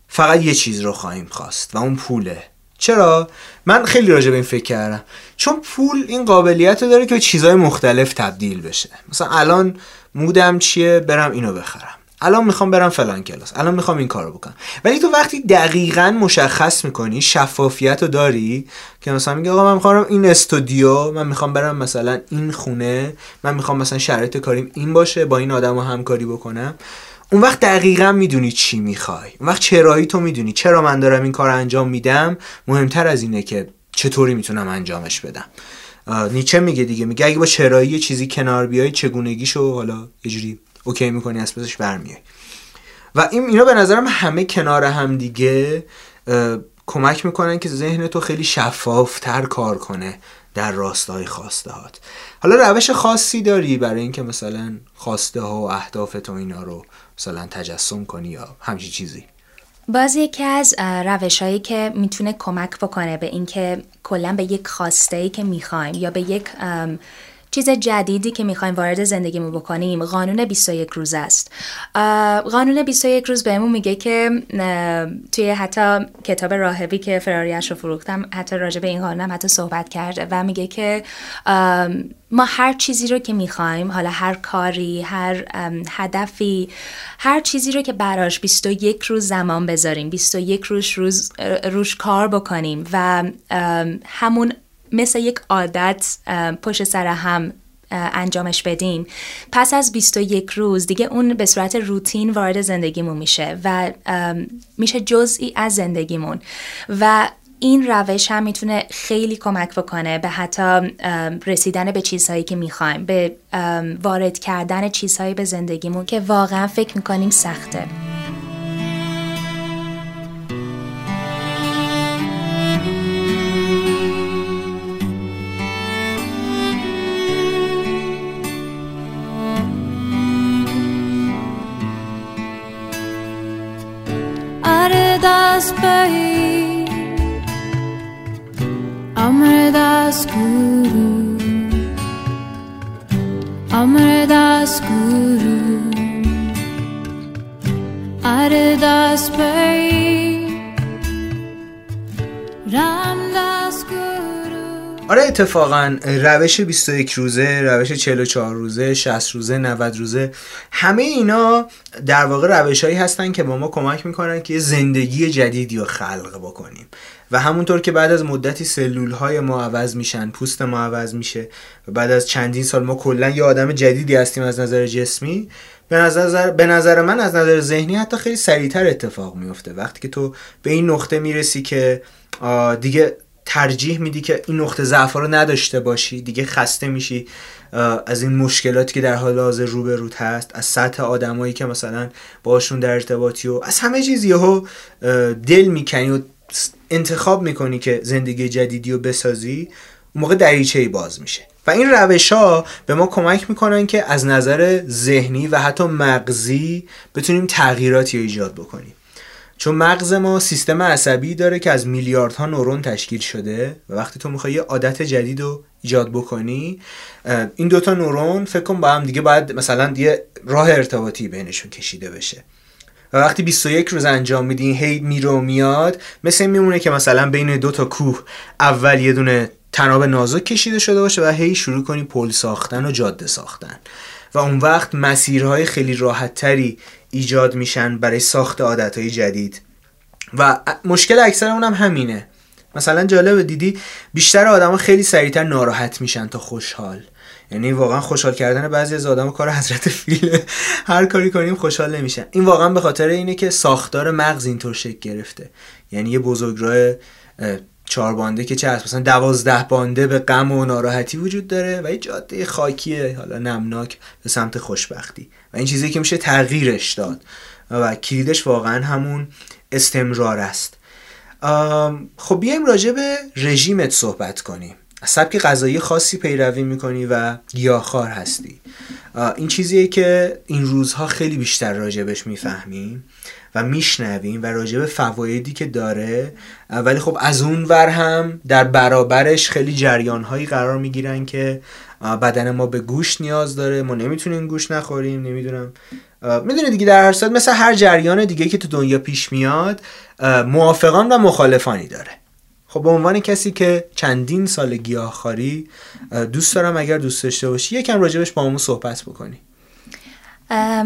فقط یه چیز رو خواهیم خواست و اون پوله. چرا؟ من خیلی راجع به این فکر کردم، چون پول این قابلیت رو داره که به چیزهای مختلف تبدیل بشه. مثلا الان مودم چیه؟ برم اینو بخرم. الان میخوام برم فلان کلاس، الان میخوام این کارو بکنم. ولی تو وقتی دقیقاً مشخص میکنی، شفافیت رو داری که مثلا میگه آقا من میخوام این استودیو، من میخوام برم مثلا این خونه، من میخوام مثلا شرایط کاریم این باشه، با این آدم همکاری بکنم، اون وقت دقیقاً میدونی چی میخوای، اون وقت چرایی تو میدونی، چرا من دارم این کار انجام میدم، مهمتر از اینه که چطوری میتونم انجامش بدم. نیچه میگه دیگه، میگه اگه با چرایی چیزی کنار بیای، چگونگیشو حالا یه جوری اوکی میکنی، از پسش برمیای. و این اینا به نظرم همه کنار هم دیگه کمک میکنن که ذهن تو خیلی شفافتر کار کنه در راستای خواسته هات. حالا روش خاصی داری برای اینکه مثلا خواسته ها و اهدافت و اینا رو مثلا تجسم کنی یا همچین چیزی؟ باز یکی از روش‌هایی که میتونه کمک بکنه به اینکه کلا به یک خواسته‌ای که می‌خوایم یا به یک چیز جدیدی که می‌خوایم وارد زندگیمون بکنیم، قانون بیست و یک روز است. قانون بیست و یک روز بهمون میگه که توی حتی کتاب راهبی که فراریش رو فروختم، حتی راجع به این قانونم حتی صحبت کرد و میگه که ما هر چیزی رو که میخوایم، حالا هر کاری، هر هدفی، هر چیزی رو که براش بیست و یک روز زمان بذاریم، بیست و یک روز روز روش کار بکنیم و همون مثل یک عادت پشت سر هم انجامش بدیم، پس از بیست و یک روز دیگه اون به صورت روتین وارد زندگیمون میشه و میشه جزئی از زندگیمون. و این روش هم میتونه خیلی کمک بکنه به حتی رسیدن به چیزهایی که میخوایم، به وارد کردن چیزهایی به زندگیمون که واقعا فکر میکنیم سخته. امر دست گرو، امر دست گرو، ار دست پی رام دست گرو. آره اتفاقا روش بیست و یک روزه، روش چهل و چهار روزه، شصت روزه، نود روزه، همه اینا در واقع روش هایی هستن که با ما کمک میکنن که زندگی جدیدی رو خلق بکنیم. و همونطور که بعد از مدتی سلول های ما عوض میشن، پوست ما عوض میشه و بعد از چندین سال ما کلا یه آدم جدیدی هستیم از نظر جسمی، به نظر به نظر من از نظر ذهنی حتی خیلی سریعتر اتفاق میفته. وقتی که تو به این نقطه میرسی که دیگه ترجیح میدی که این نقطه ضعف رو نداشته باشی، دیگه خسته میشی از این مشکلاتی که در حال حاضر روبروت هست، از سطح آدمایی که مثلا باشون در ارتباطی و از همه چیز، یهو دل میکنی و انتخاب میکنی که زندگی جدیدی رو بسازی. اون موقع دریچه‌ای باز میشه و این روش‌ها به ما کمک میکنن که از نظر ذهنی و حتی مغزی بتونیم تغییراتی رو ایجاد بکنیم. چون مغز ما سیستم عصبی داره که از میلیاردها نورون تشکیل شده و وقتی تو میخوای یه عادت جدید رو ایجاد بکنی، این دوتا نورون فکر کنم با هم دیگه باید مثلا یه راه ارتباطی بینشون کشیده بشه و وقتی بیست و یک روز انجام میدین هی میره و میاد، مثل میمونه که مثلا بین دو تا کوه اول یه دونه تناب نازک کشیده شده باشه و هی شروع کنی پل ساختن و جاده ساختن و اون وقت مسیرهای خیلی راحتتری ایجاد میشن برای ساخت عادتهای جدید. و مشکل اکثر اونم همینه. مثلا جالبه، دیدی بیشتر آدم ها خیلی سریعتر ناراحت میشن تا خوشحال. یعنی واقعا خوشحال کردن بعضی از آدم کار حضرت فیله، هر کاری کنیم خوشحال نمیشن. این واقعا به خاطر اینه که ساختار مغز اینطور شکل گرفته. یعنی یه بزرگراه چهار بانده که چه هست، مثلا دوازده بانده به غم و ناراحتی وجود داره و یه جاده خاکیه حالا نمناک به سمت خوشبختی و این چیزی که میشه تغییرش داد و کلیدش واقعا همون استمرار است. خب بیایم راجع به رژیمت صحبت کنیم. از سبک غذایی خاصی پیروی میکنی و گیاهخوار هستی. این چیزیه که این روزها خیلی بیشتر راجبش میفهمیم و میشنویم و راجب فوایدی که داره، ولی خب از اون ور هم در برابرش خیلی جریانهایی قرار میگیرن که بدن ما به گوشت نیاز داره، ما نمیتونیم گوشت نخوریم، نمیدونم میدونه دیگه. در هر صورت مثل هر جریان دیگه که تو دنیا پیش میاد موافقان و مخالفانی داره. خب به عنوان کسی که چندین سال گیاهخواری دوست دارم، اگر دوست داشته باشی یکم راجبش با همون صحبت بکنی.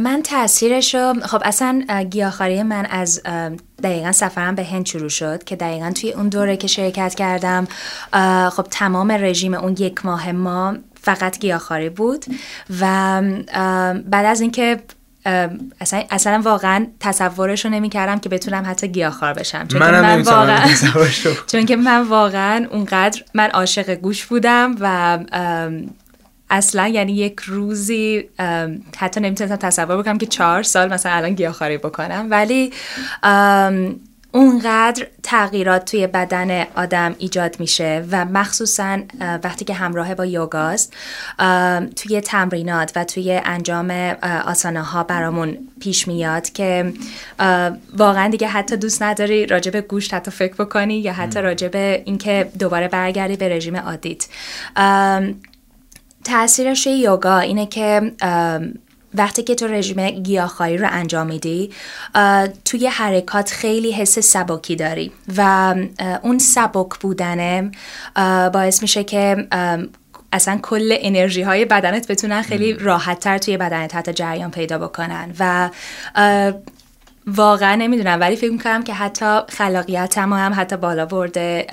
من تأثیرش رو، خب اصلا گیاهخواری من از دقیقا سفرم به هند شروع شد که دقیقا توی اون دوره که شرکت کردم خب تمام رژیم اون یک ماه ما فقط گیاهخواری بود و بعد از اینکه اصلا اصلا واقعا تصورش رو نمی‌کردم که بتونم حتی گیاهخوار بشم، چون من, من واقعا چون که من واقعا اونقدر من عاشق گوشت بودم و اصلا یعنی یک روزی حتی نمیتونستم تصور بکنم که چهار سال مثلا الان گیاهخواری بکنم، ولی اونقدر تغییرات توی بدن آدم ایجاد میشه و مخصوصا وقتی که همراه با یوگاست، توی تمرینات و توی انجام آسانه ها برامون پیش میاد که واقعا دیگه حتی دوست نداری راجب گوشت حتی فکر بکنی یا حتی راجب اینکه دوباره برگردی به رژیم عادیت. تأثیرش یوگا اینه که وقتی که تو رژیم گیاهخواری رو انجام میدی توی حرکات خیلی حس سبکی داری و اون سبک بودنه باعث میشه که اصلا کل انرژی های بدنت بتونن خیلی راحت تر توی بدنت حتی جریان پیدا بکنن و واقعا نمیدونم ولی فکر میکنم که حتی خلاقیتم هم حتی بالا برده،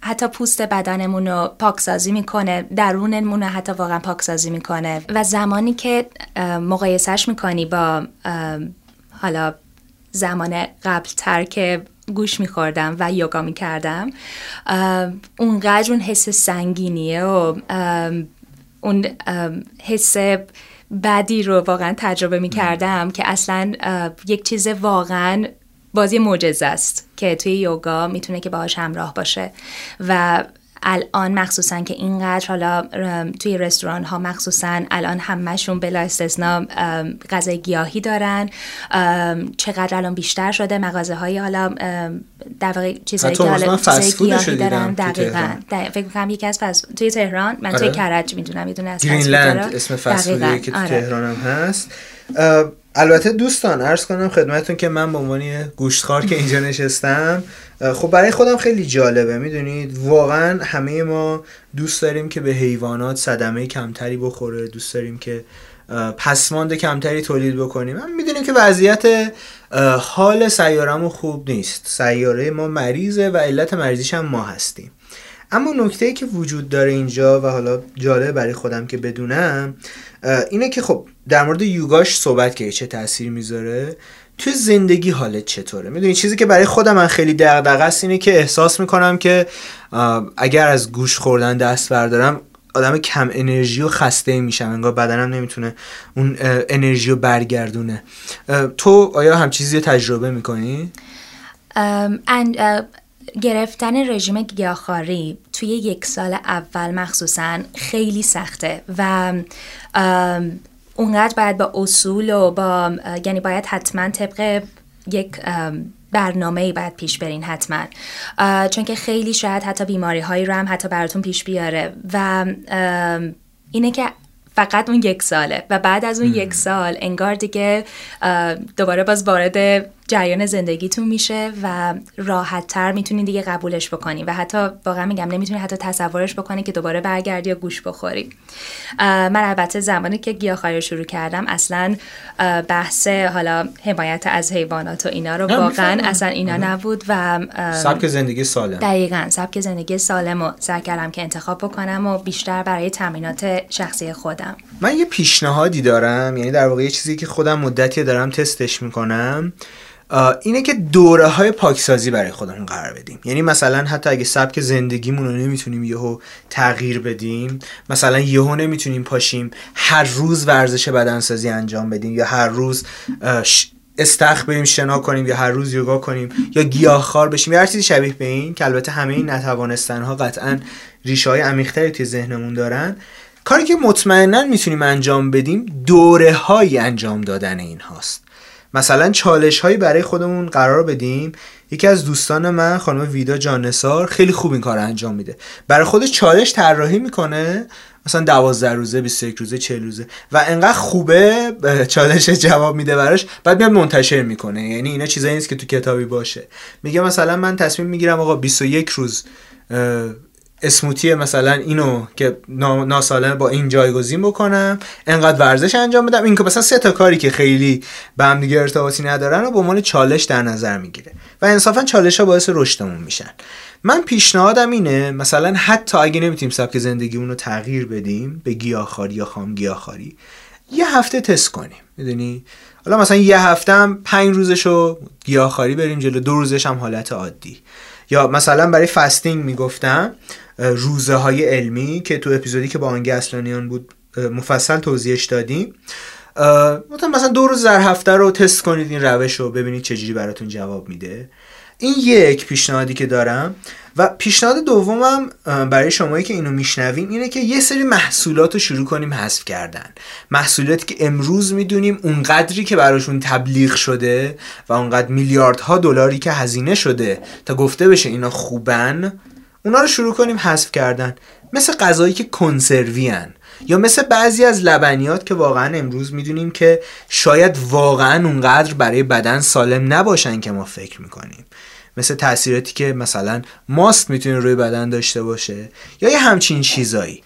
حتی پوست بدنمون رو پاکسازی میکنه، درونمون رو حتی واقعا پاکسازی میکنه و زمانی که مقایسهش میکنی با حالا زمان قبل تر که گوش میخوردم و یوگا میکردم، اونقدر اون حس سنگینیه و اون حس بدی رو واقعا تجربه میکردم که اصلا یک چیز واقعا بازی معجزه است که توی یوگا میتونه که باهاش همراه باشه و الان مخصوصا که اینقدر حالا توی رستوران ها مخصوصا الان همشون بلا استثنا غذای گیاهی دارن، چقدر الان بیشتر شده مغازه های حالا در واقع چیزایی که حالا گیاهی دارن. دقیقاً فکر می‌کنم یکی از فاست توی تهران، من آره. توی کرج میدونم، میدونم اسمش گرینلند اسم فاست فودیه که تو آره. تهران هم هست. البته دوستان عرض کنم خدمتون که من به عنوان گوشتخوار که اینجا نشستم، خب برای خودم خیلی جالبه. میدونید واقعا همه ما دوست داریم که به حیوانات صدمه کمتری بخوره، دوست داریم که پسماند کمتری تولید بکنیم. من میدونیم که وضعیت حال سیارمون خوب نیست، سیاره ما مریضه و علت مریضیش هم ما هستیم. اما نکته‌ای که وجود داره اینجا و حالا جالب برای خودم که بدونم اینه که خب در مورد یوگاش صحبت که چه تأثیر میذاره تو زندگی، حالت چطوره. میدونی چیزی که برای خودم من خیلی دغدغه است اینه که احساس میکنم که اگر از گوشت خوردن دست بردارم آدم کم انرژی و خسته میشم، انگار بدنم نمیتونه اون انرژی رو برگردونه. تو آیا هم چیزی رو تجربه میکنی؟ ام and, uh... گرفتن رژیم گیاهخواری توی یک سال اول مخصوصاً خیلی سخته و اونقدر باید با اصول و با یعنی باید حتماً طبق یک برنامه‌ای باید پیش برین حتماً، چون که خیلی شاید حتی بیماری‌هایی رو هم حتی براتون پیش بیاره و اینه که فقط اون یک ساله و بعد از اون مم. یک سال انگار دیگه دوباره باز وارد جریان زندگیتون میشه و راحت تر میتونی دیگه قبولش بکنی و حتی واقعا میگم نمیتونی حتی تصورش بکنی که دوباره برگردی یا گوش بخوری. من البته زمانی که گیاهخواری شروع کردم اصلا بحث حالا حمایت از حیوانات و اینا رو واقعا اصلا اینا نبود و سبک زندگی سالم، دقیقاً سبک زندگی سالم رو سعی کردم که انتخاب بکنم و بیشتر برای تمرینات شخصی خودم. من یه پیشنهادی دارم، یعنی در واقع یه چیزی که خودم مدتی دارم تستش میکنم اینه که دوره های پاکسازی برای خودمون قرار بدیم. یعنی مثلا حتی اگه سبک زندگیمون رو نمیتونیم یهو تغییر بدیم، مثلا یهو نمیتونیم پاشیم هر روز ورزش بدنسازی انجام بدیم یا هر روز استخ بریم شنا کنیم یا هر روز یوگا کنیم یا گیاهخوار بشیم یا هر چیزی شبیه به این، که البته همه این نتوانستن‌ها قطعاً ریشه‌های عمیق‌تری توی ذهنمون دارن. کاری که مطمئناً میتونیم انجام بدیم دوره‌های انجام دادن این هاست. مثلا چالش هایی برای خودمون قرار بدیم. یکی از دوستان من خانم ویدا جانسار خیلی خوب این کار انجام میده، برای خودش چالش طراحی میکنه، مثلا دوازده روزه، بیست و یک روزه، چهل روزه و انقدر خوبه چالش جواب میده براش، بعد میاد منتشر میکنه. یعنی اینا چیزایی نیست که تو کتابی باشه. میگه مثلا من تصمیم میگیرم آقا بیست و یک روز اسموتی مثلا اینو که ناسالمه با این جایگزین بکنم، انقدر ورزش انجام بدم. این که مثلا سه تا کاری که خیلی به هم دیگه ارتباطی ندارن رو به عنوان چالش در نظر میگیره و انصافا چالش ها باعث رشدمون میشن. من پیشنهادم اینه مثلا حتی اگه نمیتونیم سبک زندگیمون رو تغییر بدیم به گیاهخواری یا خام گیاهخواری، یه هفته تست کنیم. میدونی حالا مثلا یه هفته هم پنج روزشو گیاهخواری بریم جلو، دو روزش هم حالت عادی. یا مثلا برای فستینگ میگفتم روزه های علمی که تو اپیزودی که با آنگه اصلانیان بود مفصل توضیحش دادیم، مثلا دو روز در هفته رو تست کنید این روش رو، ببینید چجوری براتون جواب میده. این یک پیشنهادی که دارم و پیشنهاد دومم برای شمایی که اینو میشنویم اینه که یه سری محصولات رو شروع کنیم حذف کردن. محصولاتی که امروز میدونیم اونقدری که براشون تبلیغ شده و اونقدر میلیاردها دلاری که هزینه شده تا گفته بشه اینا خوبن، اونا رو شروع کنیم حذف کردن. مثل غذایی که کنسروی هن یا مثل بعضی از لبنیات که واقعا امروز میدونیم که شاید واقعا اونقدر برای بدن سالم نباشن که ما فکر میکنیم، مثل تأثیراتی که مثلا ماست میتونه روی بدن داشته باشه یا یه همچین چیزایی.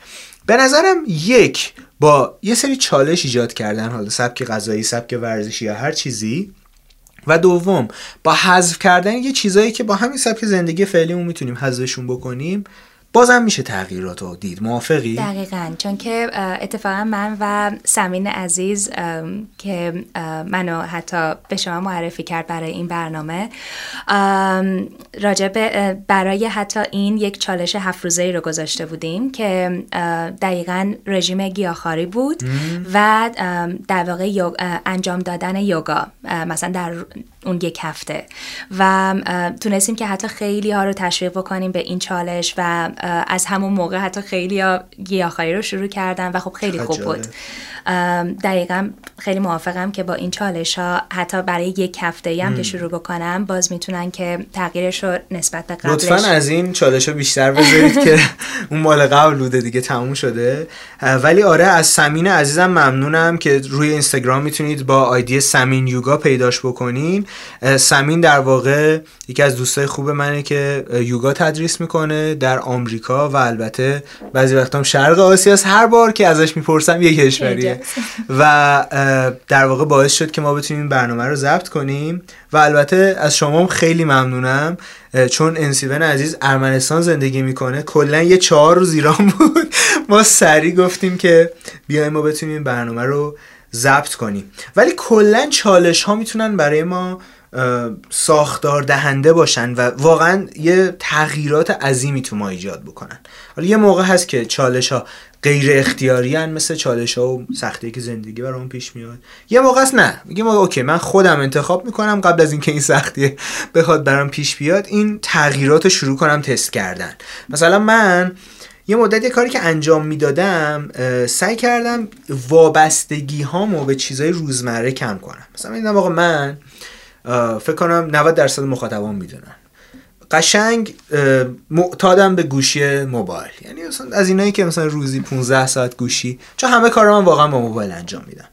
به نظرم یک با یه سری چالش ایجاد کردن، حالا سبک غذایی، سبک ورزشی یا هر چیزی، و دوم با حذف کردن یه چیزایی که با همین سبک زندگی فعلیمون میتونیم حذفشون بکنیم، بازم میشه تغییرات رو دید. موافقی؟ دقیقاً، چون که اتفاقا من و سمین عزیز که منو حتی به شما معرفی کرد برای این برنامه، راجب برای حتی این یک چالش هفت روزه‌ای رو گذاشته بودیم که دقیقاً رژیم گیاهخواری بود مم. و در واقع انجام دادن یوگا مثلا در اون یک هفته و تونستیم که حتی خیلی ها رو تشویق بکنیم به این چالش و از همون موقع حتی خیلی ها گیاهخواری رو شروع کردن و خب خیلی خوب بود. دقیقا خیلی موافقم که با این چالش ها حتی برای یک هفته هم که شروع بکنم باز میتونن که تغییرش رو نسبت به قبلش. لطفاً از این چالش ها بیشتر بذارید که اون مال قبل بوده دیگه، تموم شده. ولی آره، از سمین عزیزم ممنونم که روی اینستاگرام میتونید با آیدی سمین یوگا پیداش بکنین. سمین در واقع یکی از دوستای خوب منه که یوگا تدریس میکنه در آمریکا و البته بعضی وقتا هم شرق آسیا. هر بار که ازش میپرسم یه کشوریه و در واقع باعث شد که ما بتونیم برنامه رو ضبط کنیم. و البته از شما هم خیلی ممنونم، چون انسیون عزیز ارمنستان زندگی میکنه، کلا یه چهار روز ایران بود. ما سریع گفتیم که بیایم ما بتونیم برنامه رو ضبط کنیم. ولی کلا چالش ها میتونن برای ما ساختار دهنده باشن و واقعا یه تغییرات عظیمی تو ما ایجاد بکنن. حالا یه موقع هست که چالش ها غیر اختیاری هن، مثل چالش ها و سختی که زندگی برام پیش میاد. یه موقع هست نه، میگم اوکی من خودم انتخاب میکنم قبل از اینکه این سختی بخواد برام پیش بیاد این تغییرات رو شروع کنم تست کردن. مثلا من یه مدت یه کاری که انجام میدادم سعی کردم وابستگی هامو به چیزای روزمره کم کنم. مثلا میدونم آقا من فکر کنم نود درصد مخاطبان میدونن قشنگ معتادم به گوشی موبایل، یعنی از اینایی که مثلا روزی پانزده ساعت گوشی، چون همه کارام واقعا با موبایل انجام میدم.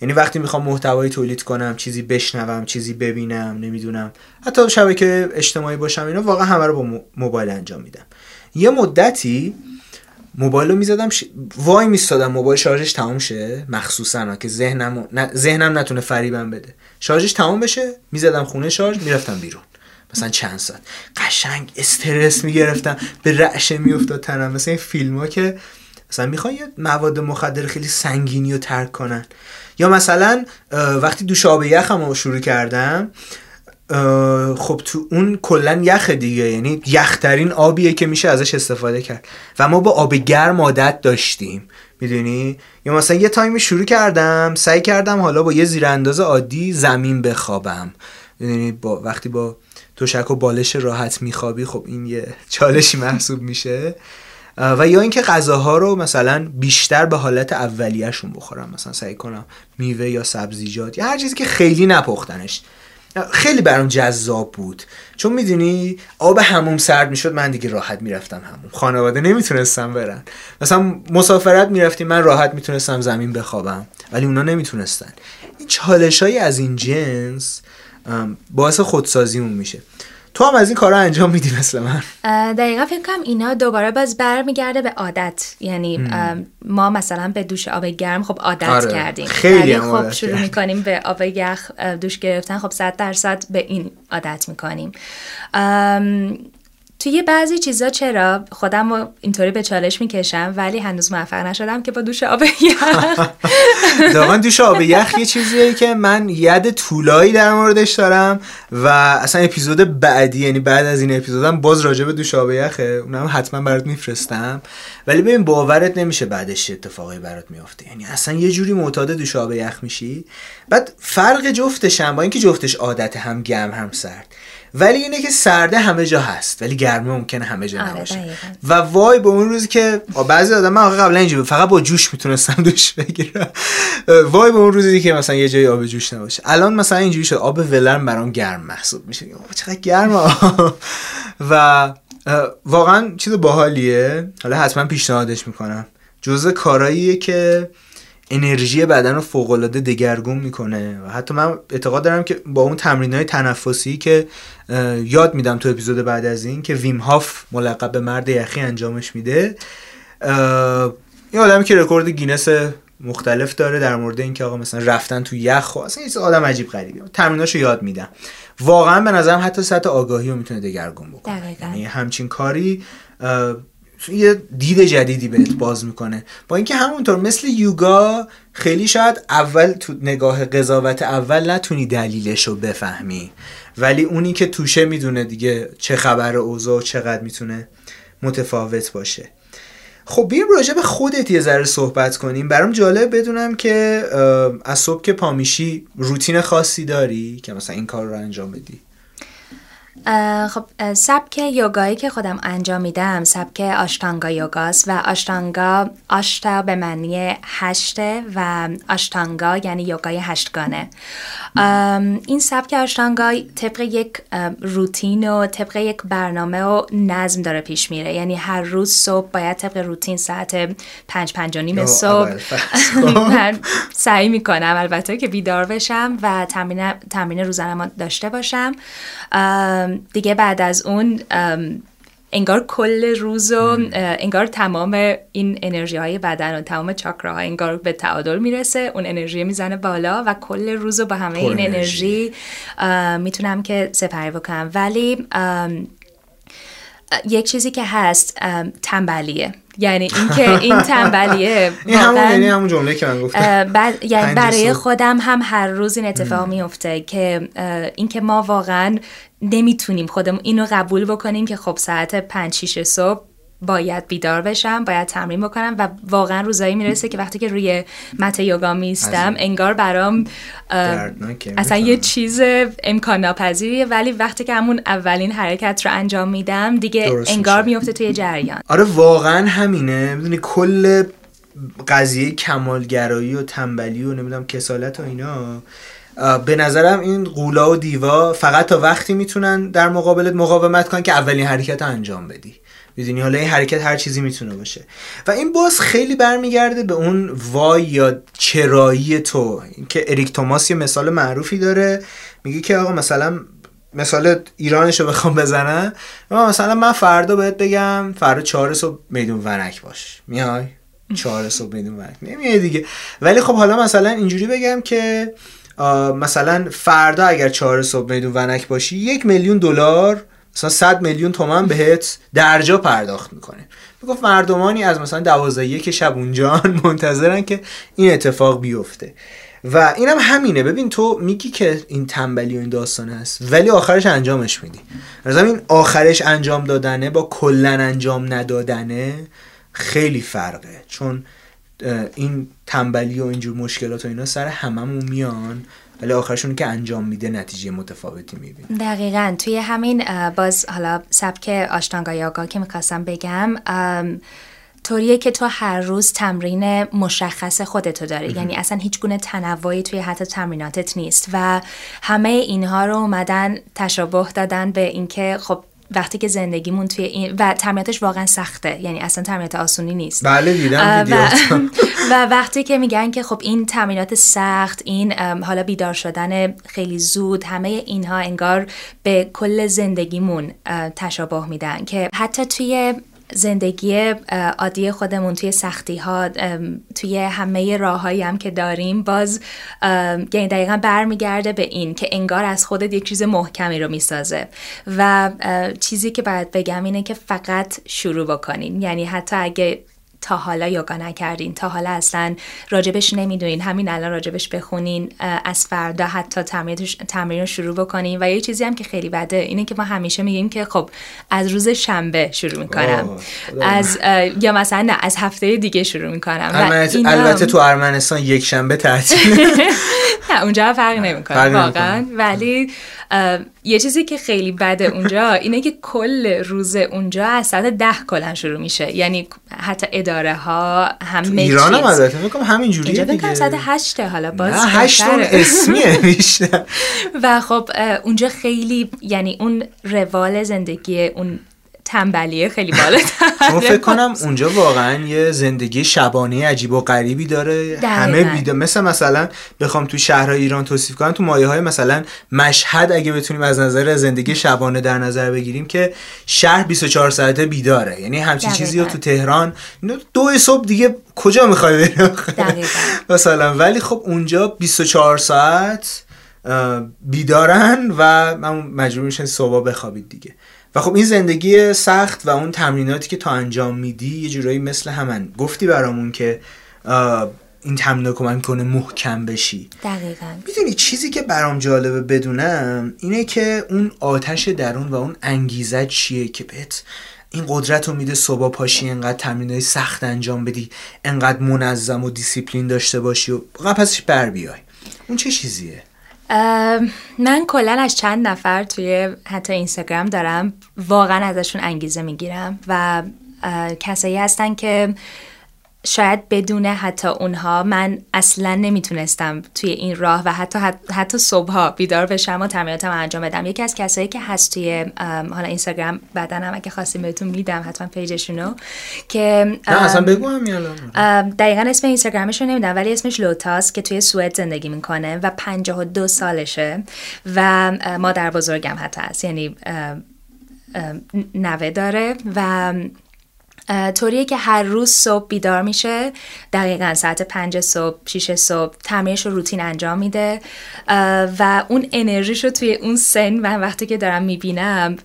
یعنی وقتی میخوام محتوایی تولید کنم، چیزی بشنوم، چیزی ببینم، نمیدونم حتی شبکه اجتماعی باشم، اینا واقعا همه رو با موبایل انجام میدم. یه مدتی موبایل رو میزدم ش... وای میستادم موبایل شارژش تمام شه، مخصوصا که ذهنم نه... ذهنم نتونه فریبم بده، شارژش تمام بشه میزدم خونه شارژ میرفتم بیرون مثلا چند ساعت، قشنگ استرس میگرفتم، به رعشه میافتاد تنم. مثلا این فیلم‌ها که مثلا میخوان یه مواد مخدر خیلی سنگینی رو ترک کنن. یا مثلا وقتی دوش آب یخم رو شروع کردم، خب تو اون کلن یخ دیگه، یعنی یخترین آبیه که میشه ازش استفاده کرد و ما با آب گرم عادت داشتیم، میدونی؟ یا مثلا یه تایمی شروع کردم سعی کردم حالا با یه زیرانداز عادی زمین بخوابم، میدونی؟ با وقتی با توشک و بالش راحت میخوابی خب این یه چالشی محسوب میشه. و یا اینکه غذاها رو مثلا بیشتر به حالت اولیه‌شون بخورم، مثلا سعی کنم میوه یا سبزیجات یا هر چیزی که خیلی نپختنش. خیلی برام جذاب بود، چون میدونی آب حموم سرد میشد من دیگه راحت میرفتم حموم، خانواده نمیتونستم برن. مثلا مسافرت میرفتیم من راحت میتونستم زمین بخوابم ولی اونا نمیتونستن. این چالشای از این جنس باعث خودسازیمون میشه. تو هم از این کارا انجام میدی مثل من؟ دقیقا فکر کنم اینا دوباره باز برمیگرده به عادت، یعنی ما مثلا به دوش آب گرم خب عادت آره. کردیم خیلی خب عادت شروع کرد. میکنیم به آب یخ دوش گرفتن خب صد درصد به این عادت میکنیم. توی بعضی چیزا چرا خودم رو اینطوری به چالش میکشم ولی هنوز موفق نشدم که با دوش آب یخ. واقعا دوش آب یخ یه چیزیه که من ید طولایی در موردش دارم و اصلا اپیزود بعدی، یعنی بعد از این اپیزودم باز راجع به دوش آب یخه، اونم حتما برات میفرستم. ولی ببین باورت نمیشه بعدش اتفاقی برات میفته، یعنی اصلا یه جوری معتاد دوش آب یخ میشی. بعد فرق جفتش هم با اینکه جفتش عادت، هم گرم هم سرد، ولی اینه که سرده همه جا هست ولی گرمه ممکنه همه جا نباشه. و وای به اون روزی که بعضی آدم، من قبلا اینجوری فقط با جوش میتونستم دوش بگیرم، وای به اون روزی که مثلا یه جای آب جوش نباشه. الان مثلا اینجوری شد آب ولرم برام گرم محسوب میشه، چقدر گرمه. و واقعا چیز باحالیه، حالا حتما پیشنهادش میکنم. جزء کاراییه که انرژی بدن رو فوق‌العاده دگرگون میکنه و حتی من اعتقاد دارم که با اون تمرین‌های تنفسی که یاد میدم تو اپیزود بعد از این که ویم هاف ملقب به مرد یخی انجامش میده، یه آدمی که رکورد گینس مختلف داره در مورد اینکه آقا مثلا رفتن تو یخ، اصلا یه آدم عجیب غریبه، تمریناشو یاد میدم. واقعا به نظرم حتی سطح آگاهی رو میتونه دگرگون بکنه، یعنی همچین کاری یه دید جدیدی بهت باز میکنه. با اینکه همونطور مثل یوگا خیلی شاید اول تو نگاه قضاوت اول نتونی دلیلشو بفهمی، ولی اونی که توشه میدونه دیگه چه خبر اوضاع، چقدر میتونه متفاوت باشه. خب بیایم راجع به خودت یه ذره صحبت کنیم. برام جالب بدونم که از صبح که پا میشی روتین خاصی داری که مثلا این کار رو انجام بدی؟ خب سبک یوگایی که خودم انجام میدم سبک آشتانگا یوگاست و آشتانگا آشتا به معنی هشته و آشتانگا یعنی یوگای هشتگانه. این سبک آشتانگا طبق یک روتین و طبق یک برنامه و نظم داره پیش میره، یعنی هر روز صبح باید طبق روتین ساعت پنج پنج و نیم صبح من سعی میکنم البته که بیدار بشم و تمرین تمرین روزانه داشته باشم. دیگه بعد از اون انگار کل روز و انگار تمام این انرژی های بدن و تمام چاکراها انگار به تعادل میرسه، اون انرژی میزنه بالا و کل روز رو با همه این انرژی میتونم که سپری بکنم. ولی یک چیزی که هست تنبلیه، یعنی اینکه این تنبلیه این همون یعنی همون جمله که من گفتم یعنی برای خودم هم هر روز این اتفاق میفته که اینکه ما واقعا نمیتونیم خودمون اینو قبول بکنیم که خب ساعت پنج شیش صبح باید بیدار بشم، باید تمرین بکنم و واقعا روزایی میرسه که وقتی که روی مت یوگا میستم انگار برام اصلا یه چیز امکان ناپذیریه، ولی وقتی که همون اولین حرکت رو انجام میدم دیگه انگار میفته توی جریان. آره واقعا همینه. میدونی کل قضیه کمالگرایی و تنبلی و نمیدونم کسالت و اینا به نظرم این قولا و دیوا فقط تا وقتی میتونن در مقابلت مقاومت کنن که اولین حرکت رو انجام بدی. میدونی حالا این حرکت هر چیزی میتونه باشه و این باز خیلی برمیگرده به اون وای یا چرایی تو که اریک توماس یه مثال معروفی داره، میگه که آقا مثلا مثال ایرانشو بخوام بزنم، مثلا من فردا بهت بگم فردا چهار صبح میدون ونک باش، میای چهار صبح میدون ونک نمیای دیگه. ولی خب حالا مثلا اینجوری بگم که مثلا فردا اگر چهار صبح میدون ونک باشی یک میلیون دلار مثلا صد میلیون تومان بهت درجا پرداخت میکنه. میگفت مردمانی از مثلا دوازده یک شب اونجا منتظرن که این اتفاق بیفته و اینم همینه. ببین تو میگی که این تنبلی و این داستان هست ولی آخرش انجامش میدی. مثلا این آخرش انجام دادنه با کلن انجام ندادنه خیلی فرقه، چون این تنبلی و اینجور مشکلات و اینا سر هممون میان ولی آخرشون که انجام میده نتیجه متفاوتی میبینه. دقیقاً توی همین باز حالا سبک آشتانگا یوگا که میخواستم بگم طوریه که تو هر روز تمرین مشخص خودتو داری، یعنی اصلا هیچ گونه تنوعی توی حتی تمریناتت نیست و همه اینها رو اومدن تشابه دادن به اینکه خب وقتی که زندگیمون توی این و تمریناتش واقعا سخته، یعنی اصلا تمرینات آسونی نیست. بله دیدم ویدیو و... و وقتی که میگن که خب این تمرینات سخت، این حالا بیدار شدن خیلی زود، همه اینها انگار به کل زندگیمون تشابه میدن که حتی توی زندگی عادی خودمون توی سختی ها توی همه راه هایی هم که داریم باز یعنی دقیقا برمیگرده به این که انگار از خودت یک چیز محکمی رو میسازه و چیزی که باید بگم اینه که فقط شروع بکنین، یعنی حتی اگه تا حالا یوگا نکردین، تا حالا اصلا راجبش نمیدونین، همین الان راجبش بخونین، از فردا حتی تمرین رو شروع بکنین. و یه چیزی هم که خیلی بده اینه که ما همیشه میگیم که خب از روز شنبه شروع میکنم از یا مثلا نه از هفته دیگه شروع میکنم. البته تو ارمنستان یک شنبه تعطیله، نه اونجا فرق نمیکنه واقعا، ولی یه چیزی که خیلی بده اونجا اینه که کل روز اونجا از ساعت ده کلا شروع میشه، یعنی حتی اداره ها همه چیز. تو ایران هم البته میگم همین جوریه دیگه. اینجا فکر کنم ساعت هشت حالا باز نه هشت اسمیه میشه. و خب اونجا خیلی یعنی اون روال زندگی اون تنبلیه خیلی بالاتر. من فکر کنم اونجا واقعا یه زندگی شبانه عجیب و غریبی داره. همه بیدار مثل مثلا بخوام تو شهرهای ایران توصیف کنم، تو مایه‌های مثلا مشهد اگه بتونیم از نظر زندگی شبانه در نظر بگیریم که شهر بیست و چهار ساعته بیداره، یعنی همچین چیزی رو تو تهران دو صبح دیگه کجا می‌خوای بری مثلا. ولی خب اونجا بیست و چهار ساعت بیدارن و من مجبور میشم صبح بخوابید دیگه. و خب این زندگی سخت و اون تمریناتی که تو انجام میدی یه جورایی مثل همن. گفتی برامون که این تمرینات کمک کنه محکم بشی. دقیقاً. میدونی چیزی که برام جالبه بدونم اینه که اون آتش درون و اون انگیزه چیه که بهت این قدرت رو میده صبح پاشی انقدر تمرینای سخت انجام بدی، انقدر منظم و دیسیپلین داشته باشی و پسش بر بیای. اون چه چیزیه؟ من کلا از چند نفر توی حتی اینستاگرام دارم واقعا ازشون انگیزه میگیرم و کسایی هستن که شاید بدون حتی اونها من اصلا نمیتونستم توی این راه و حتی حتی, حتی صبحها بیدار بشم و تمریناتم انجام بدم. یکی از کسایی که هست توی حالا اینستاگرام، بعدن هم اگه خواستیم بهتون میدم حتما پیجشونو، که نه اصلا بگو همین الان دقیقاً اسم اینستاگرامش رو نمیدونم، ولی اسمش لوتاس که توی سوئد زندگی میکنه و پنجاه و دو سالشه و مادر بزرگم حتی هست، یعنی نوه داره و طوریه که هر روز صبح بیدار میشه، دقیقاً ساعت پنج صبح، شیش صبح تمرینش رو روتین انجام میده و اون انرژیش رو توی اون سن، من وقتی که دارم میبینم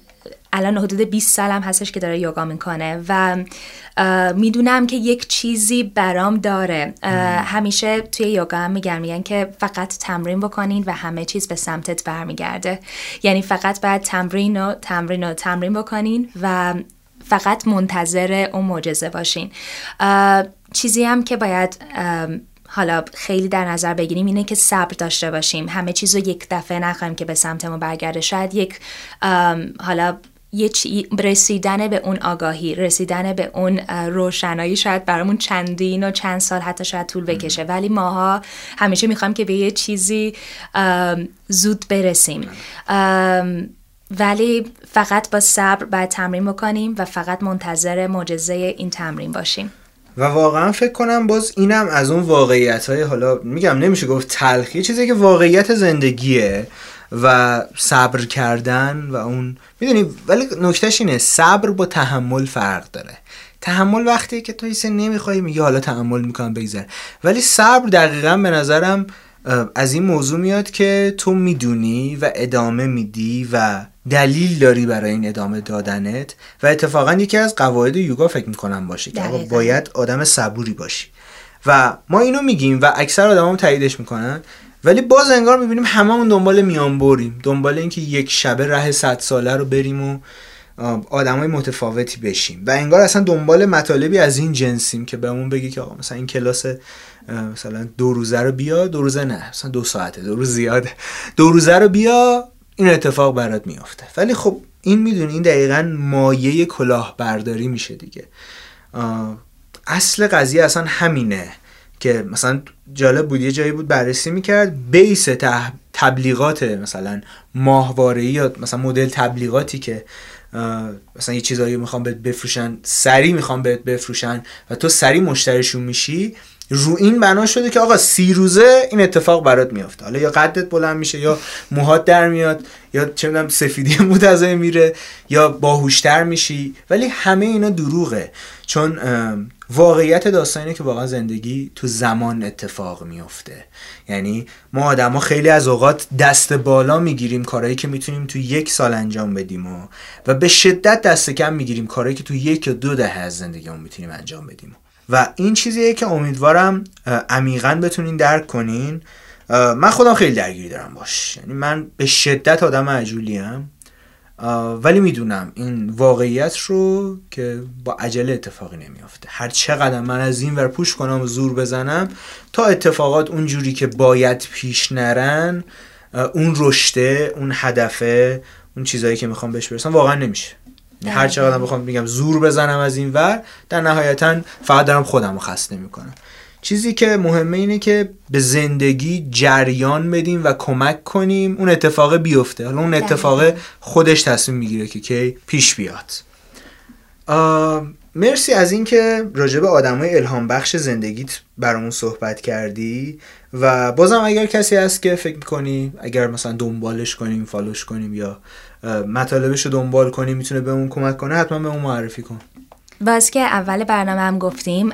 الان حدود بیست سالم هستش که داره یوگا میکنه و میدونم که یک چیزی برام داره. همیشه توی یوگا هم میگن میگن که فقط تمرین بکنین و همه چیز به سمتت برمیگرده، یعنی فقط باید تمرین و تمرین و تمرین بکنین و فقط منتظر اون معجزه باشین. چیزی هم که باید حالا خیلی در نظر بگیریم اینه که صبر داشته باشیم، همه چیز رو یک دفعه نخواهیم که به سمتمون برگرده. شاید یک حالا یه چی... رسیدن به اون آگاهی، رسیدن به اون روشنایی شاید برامون چندین و چند سال حتی شاید طول بکشه، ولی ماها همیشه میخوایم که به یه چیزی زود برسیم. ولی فقط با صبر باید تمرین بکنیم و فقط منتظر معجزه این تمرین باشیم. و واقعا فکر کنم باز اینم از اون واقعیت‌های، حالا میگم نمیشه گفت تلخی، چیزی که واقعیت زندگیه و صبر کردن و اون میدونی. ولی نکتهش اینه صبر با تحمل فرق داره. تحمل وقتی که تو هیچ نمیخوای میگی حالا تحمل میکنم بگذره، ولی صبر دقیقاً به نظرم از این موضوع میاد که تو میدونی و ادامه میدی و دلیل داری برای این ادامه دادنت. و اتفاقا یکی از قواعد یوگا فکر میکنم باشه که آقا باید آدم صبوری باشی و ما اینو میگیم و اکثر آدم هم تاییدش میکنن، ولی باز انگار میبینیم هممون دنبال میان بریم، دنبال اینکه یک شبه ره صد ساله رو بریم و آدمای متفاوتی بشیم و انگار اصلا دنبال مطالبی از این جنسیم که بهمون بگی که آقا مثلا این کلاس مثلا دو روزه رو بیا، دو روزه نه مثلا دو ساعته، دو روز زیاده، دو روزه رو بیا، این اتفاق برات میافته. ولی خب این میدونی این دقیقاً مایه کلاهبرداری میشه دیگه. اصل قضیه اصلا همینه که مثلا جالب بود یه جایی بود بررسی میکرد بیس تح... تبلیغات مثلا ماهواره‌ای یا مثلا مدل تبلیغاتی که مثلا یه چیزایی میخوام بهت بفروشن، سری میخوام بهت بفروشن و تو سری مشتریشون میشی، رو این بنا شده که آقا سی روزه این اتفاق برات میافته. حالا یا قدت بلند میشه، یا موهات در میاد، یا چه میدونم سفیدی موت از این میره، یا باهوشتر میشی. ولی همه اینا دروغه، چون واقعیت داستان اینه که واقعا زندگی تو زمان اتفاق میفته. یعنی ما آدما خیلی از اوقات دست بالا میگیریم کارهایی که میتونیم تو یک سال انجام بدیم و, و به شدت دست کم میگیریم کارهایی که تو یک یا دو دهه از زندگیمون میتونیم انجام بدیم. و این چیزیه که امیدوارم عمیقاً بتونین درک کنین. من خودم خیلی درگیری دارم باش، یعنی من به شدت آدم عجولیم، ولی میدونم این واقعیت رو که با عجله اتفاقی نمیافته. هر چقدر من از این ور پوش کنم و زور بزنم تا اتفاقات اونجوری که باید پیش نرن، اون رشته، اون هدفه، اون چیزایی که میخوام بهش برسم واقعا نمیشه. هر چقدر بخوام میگم زور بزنم از این ور، در نهایتا فقط دارم خودم رو خسته میکنم. چیزی که مهمه اینه که به زندگی جریان بدیم و کمک کنیم اون اتفاق بیفته. حالا اون اتفاق خودش تصمیم میگیره که کی پیش بیاد. مرسی از این که راجع به آدمای الهام بخش زندگیت برامون صحبت کردی و بازم اگر کسی هست که فکر میکنی اگر مثلا دنبالش کنیم، فالوش کنیم یا مطالبش رو دنبال کنیم میتونه به اون کمک کنه، حتما به اون معرفی کن. باز که اول برنامه هم گفتیم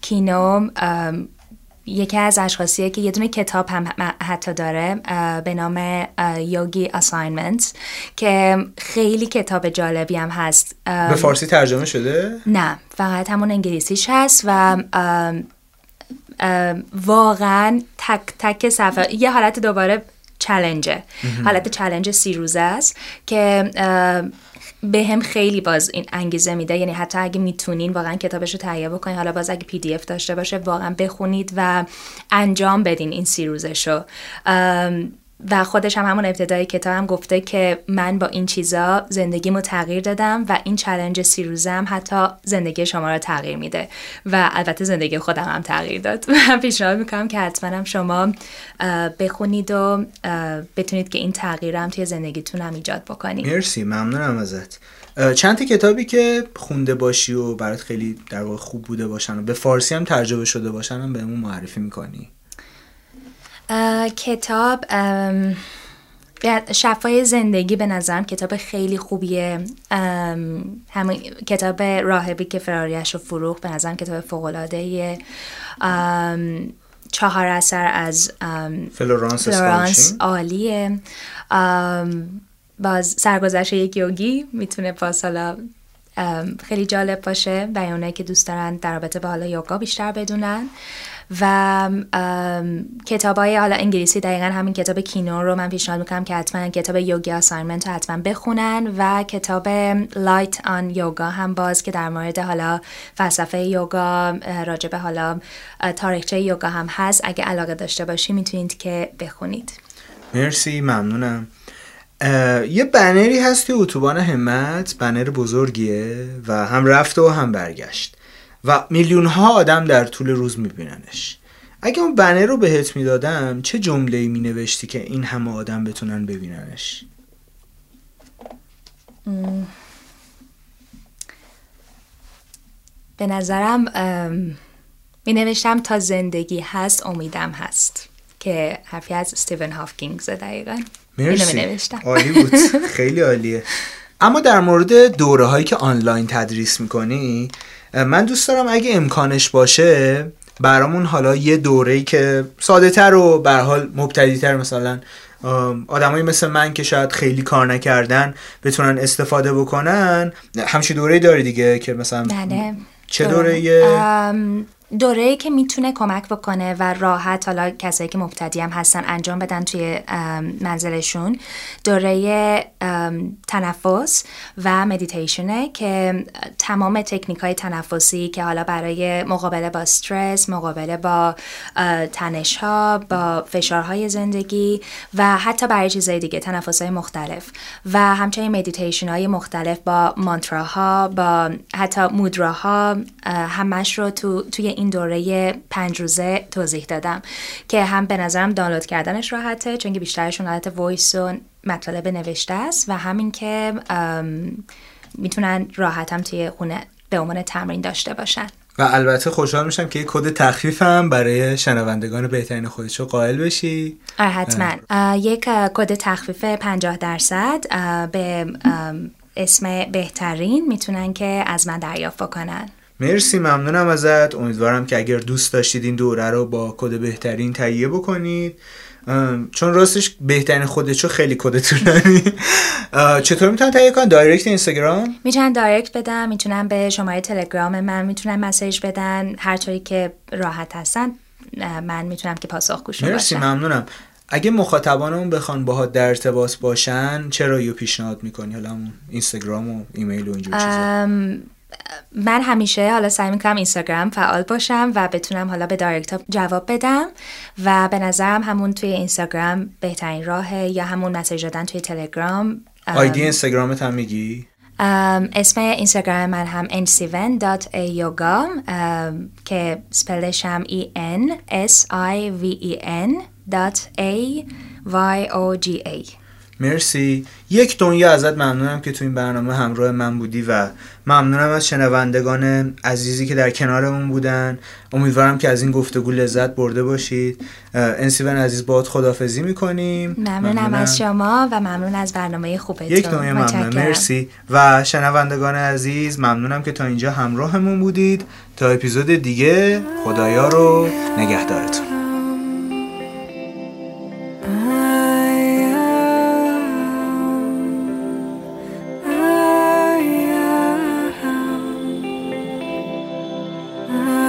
کینو یکی از اشخاصیه که یه دونه کتاب هم حتی داره به نام یوگی اساینمنت که خیلی کتاب جالبی هم هست. به فارسی ترجمه شده؟ نه، فقط همون انگلیسیش هست و واقعا تک تک صفحه یه حالت دوباره چالنجه، حالت چالنج سی روزه است که به هم خیلی باز این انگیزه میده. یعنی حتی اگه میتونین واقعا کتابشو تهیه بکنین، حالا باز اگه پی دی اف داشته باشه واقعا بخونید و انجام بدین این سی روزشو. و خودش هم همون ابتدای کتابم گفته که من با این چیزا زندگیمو تغییر دادم و این چالنج سی روزم حتی زندگی شما رو تغییر میده و البته زندگی خودم هم تغییر داد. من پیشنهاد میکنم که حتما هم شما بخونید و بتونید که این تغییر هم توی زندگیتون هم ایجاد بکنید. مرسی، ممنونم ازت. چند تا کتابی که خونده باشی و برات خیلی در واقع خوب بوده باشن و به فارسی هم ترجمه شده باشن هم بهمون معرفی میکنی؟ آه، کتاب آم، شفای زندگی به نظرم کتاب خیلی خوبیه. همون کتاب راهبی که فراریش رو فروخت به نظرم کتاب فوق‌العاده‌ایه. چهار اثر از فلورانس اسکوول شین عالیه. باز سرگذشت یک یوگی میتونه پاسالا خیلی جالب باشه برای اونایی که دوست دارن در رابطه با حالا یوگا بیشتر بدونن. و کتابای حالا انگلیسی دقیقاً همین کتاب کینو رو من پیشنهاد میکنم که حتما کتاب یوگی اساینمنت رو حتما بخونن و کتاب لایت آن یوگا هم باز که در مورد حالا فلسفه یوگا راجع به حالا تاریخچه یوگا هم هست. اگه علاقه داشته باشی میتونید که بخونید. مرسی، ممنونم. یه بنری هست توی اتوبان همت، بنر بزرگیه و هم رفت و هم برگشت و میلیون ها آدم در طول روز میبیننش. اگه اون بنر رو بهت میدادم چه جمله‌ای مینوشتی که این همه آدم بتونن ببیننش؟ ام. به نظرم مینوشتم تا زندگی هست امیدم هست که حرفی از استیون هاوکینگ زده. دقیقاً مرسی، عالی بود، خیلی عالیه. اما در مورد دوره هایی که آنلاین تدریس میکنی، من دوست دارم اگه امکانش باشه برامون حالا یه دوره‌ای که ساده تر و به هر حال مبتدی تر، مثلا آدمایی مثل من که شاید خیلی کار نکردن بتونن استفاده بکنن، همچین دوره‌ای داری دیگه که مثلا بله. چه دوره‌ای؟ دوره‌ای که میتونه کمک بکنه و راحت حالا کسایی که مبتدی هم هستن انجام بدن توی منزلشون، دوره تنفس و مدیتیشنه که تمام تکنیک‌های تنفسی که حالا برای مقابله با استرس، مقابله با تنش‌ها، با فشارهای زندگی و حتی برای چیزهای دیگه، تنفس‌های مختلف و همچنین مدیتیشن‌های مختلف با مانتراها، با حتی مودراها، همش رو تو توی این دوره پنج روزه توضیح دادم که هم به نظرم دانلود کردنش راحته چون که بیشترشون حالت وایس و مطالب نوشته است و همین که میتونن راحت هم توی خونه به عنوان تمرین داشته باشن. و البته خوشحال میشم که یک کد تخفیف هم برای شنوندگان بهترین خودت شو قائل بشی. آره حتما. یک کد تخفیف پنجاه درصد به اسم بهترین میتونن که از من دریافت بکنن. مرسی، ممنونم ازت. امیدوارم که اگر دوست داشتید این دوره رو با کد بهترین تهیه بکنید، چون راستش بهترین خودتشو خیلی کد طولانی. چطور میتونن تهیه کنن؟ دایرکت اینستاگرام میتونن دایرکت بدن، میتونن به شماره تلگرام من میتونن مسیج بدن، هر طوری که راحت هستن من میتونم که پاسخگوشون باشم. مرسی، ممنونم. اگه مخاطبانمون بخوان باهات در ارتباط باشن چه راهی پیشنهاد میکنی؟ حالا اینستاگرام و ایمیل و اینجور چیزا. من همیشه حالا سعی میکنم اینستاگرام فعال باشم و بتونم حالا به دایرکت جواب بدم و به نظرم همون توی اینستاگرام بهترین راهه یا همون مسیج دادن توی تلگرام. آیدی اینستاگرامت هم میگی؟ اسم اینستاگرام من هم ان سیون دات یوگا که سپلش هم ای ان اس آی وی ای ان دات ای وای او جی ای. مرسی، یک دنیا ازت ممنونم که تو این برنامه همراه من بودی و ممنونم از شنوندگان عزیزی که در کنارمون بودن. امیدوارم که از این گفتگو لذت برده باشید. انسیون عزیز، باهات خداحافظی میکنیم. ممنونم, ممنونم از شما و ممنون از برنامه خوبتون. یک دنیا ممنونم، مرسی. و شنوندگان عزیز، ممنونم که تا اینجا همراهمون بودید. تا اپیزود دیگه، خدایا رو نگهدارتون. Oh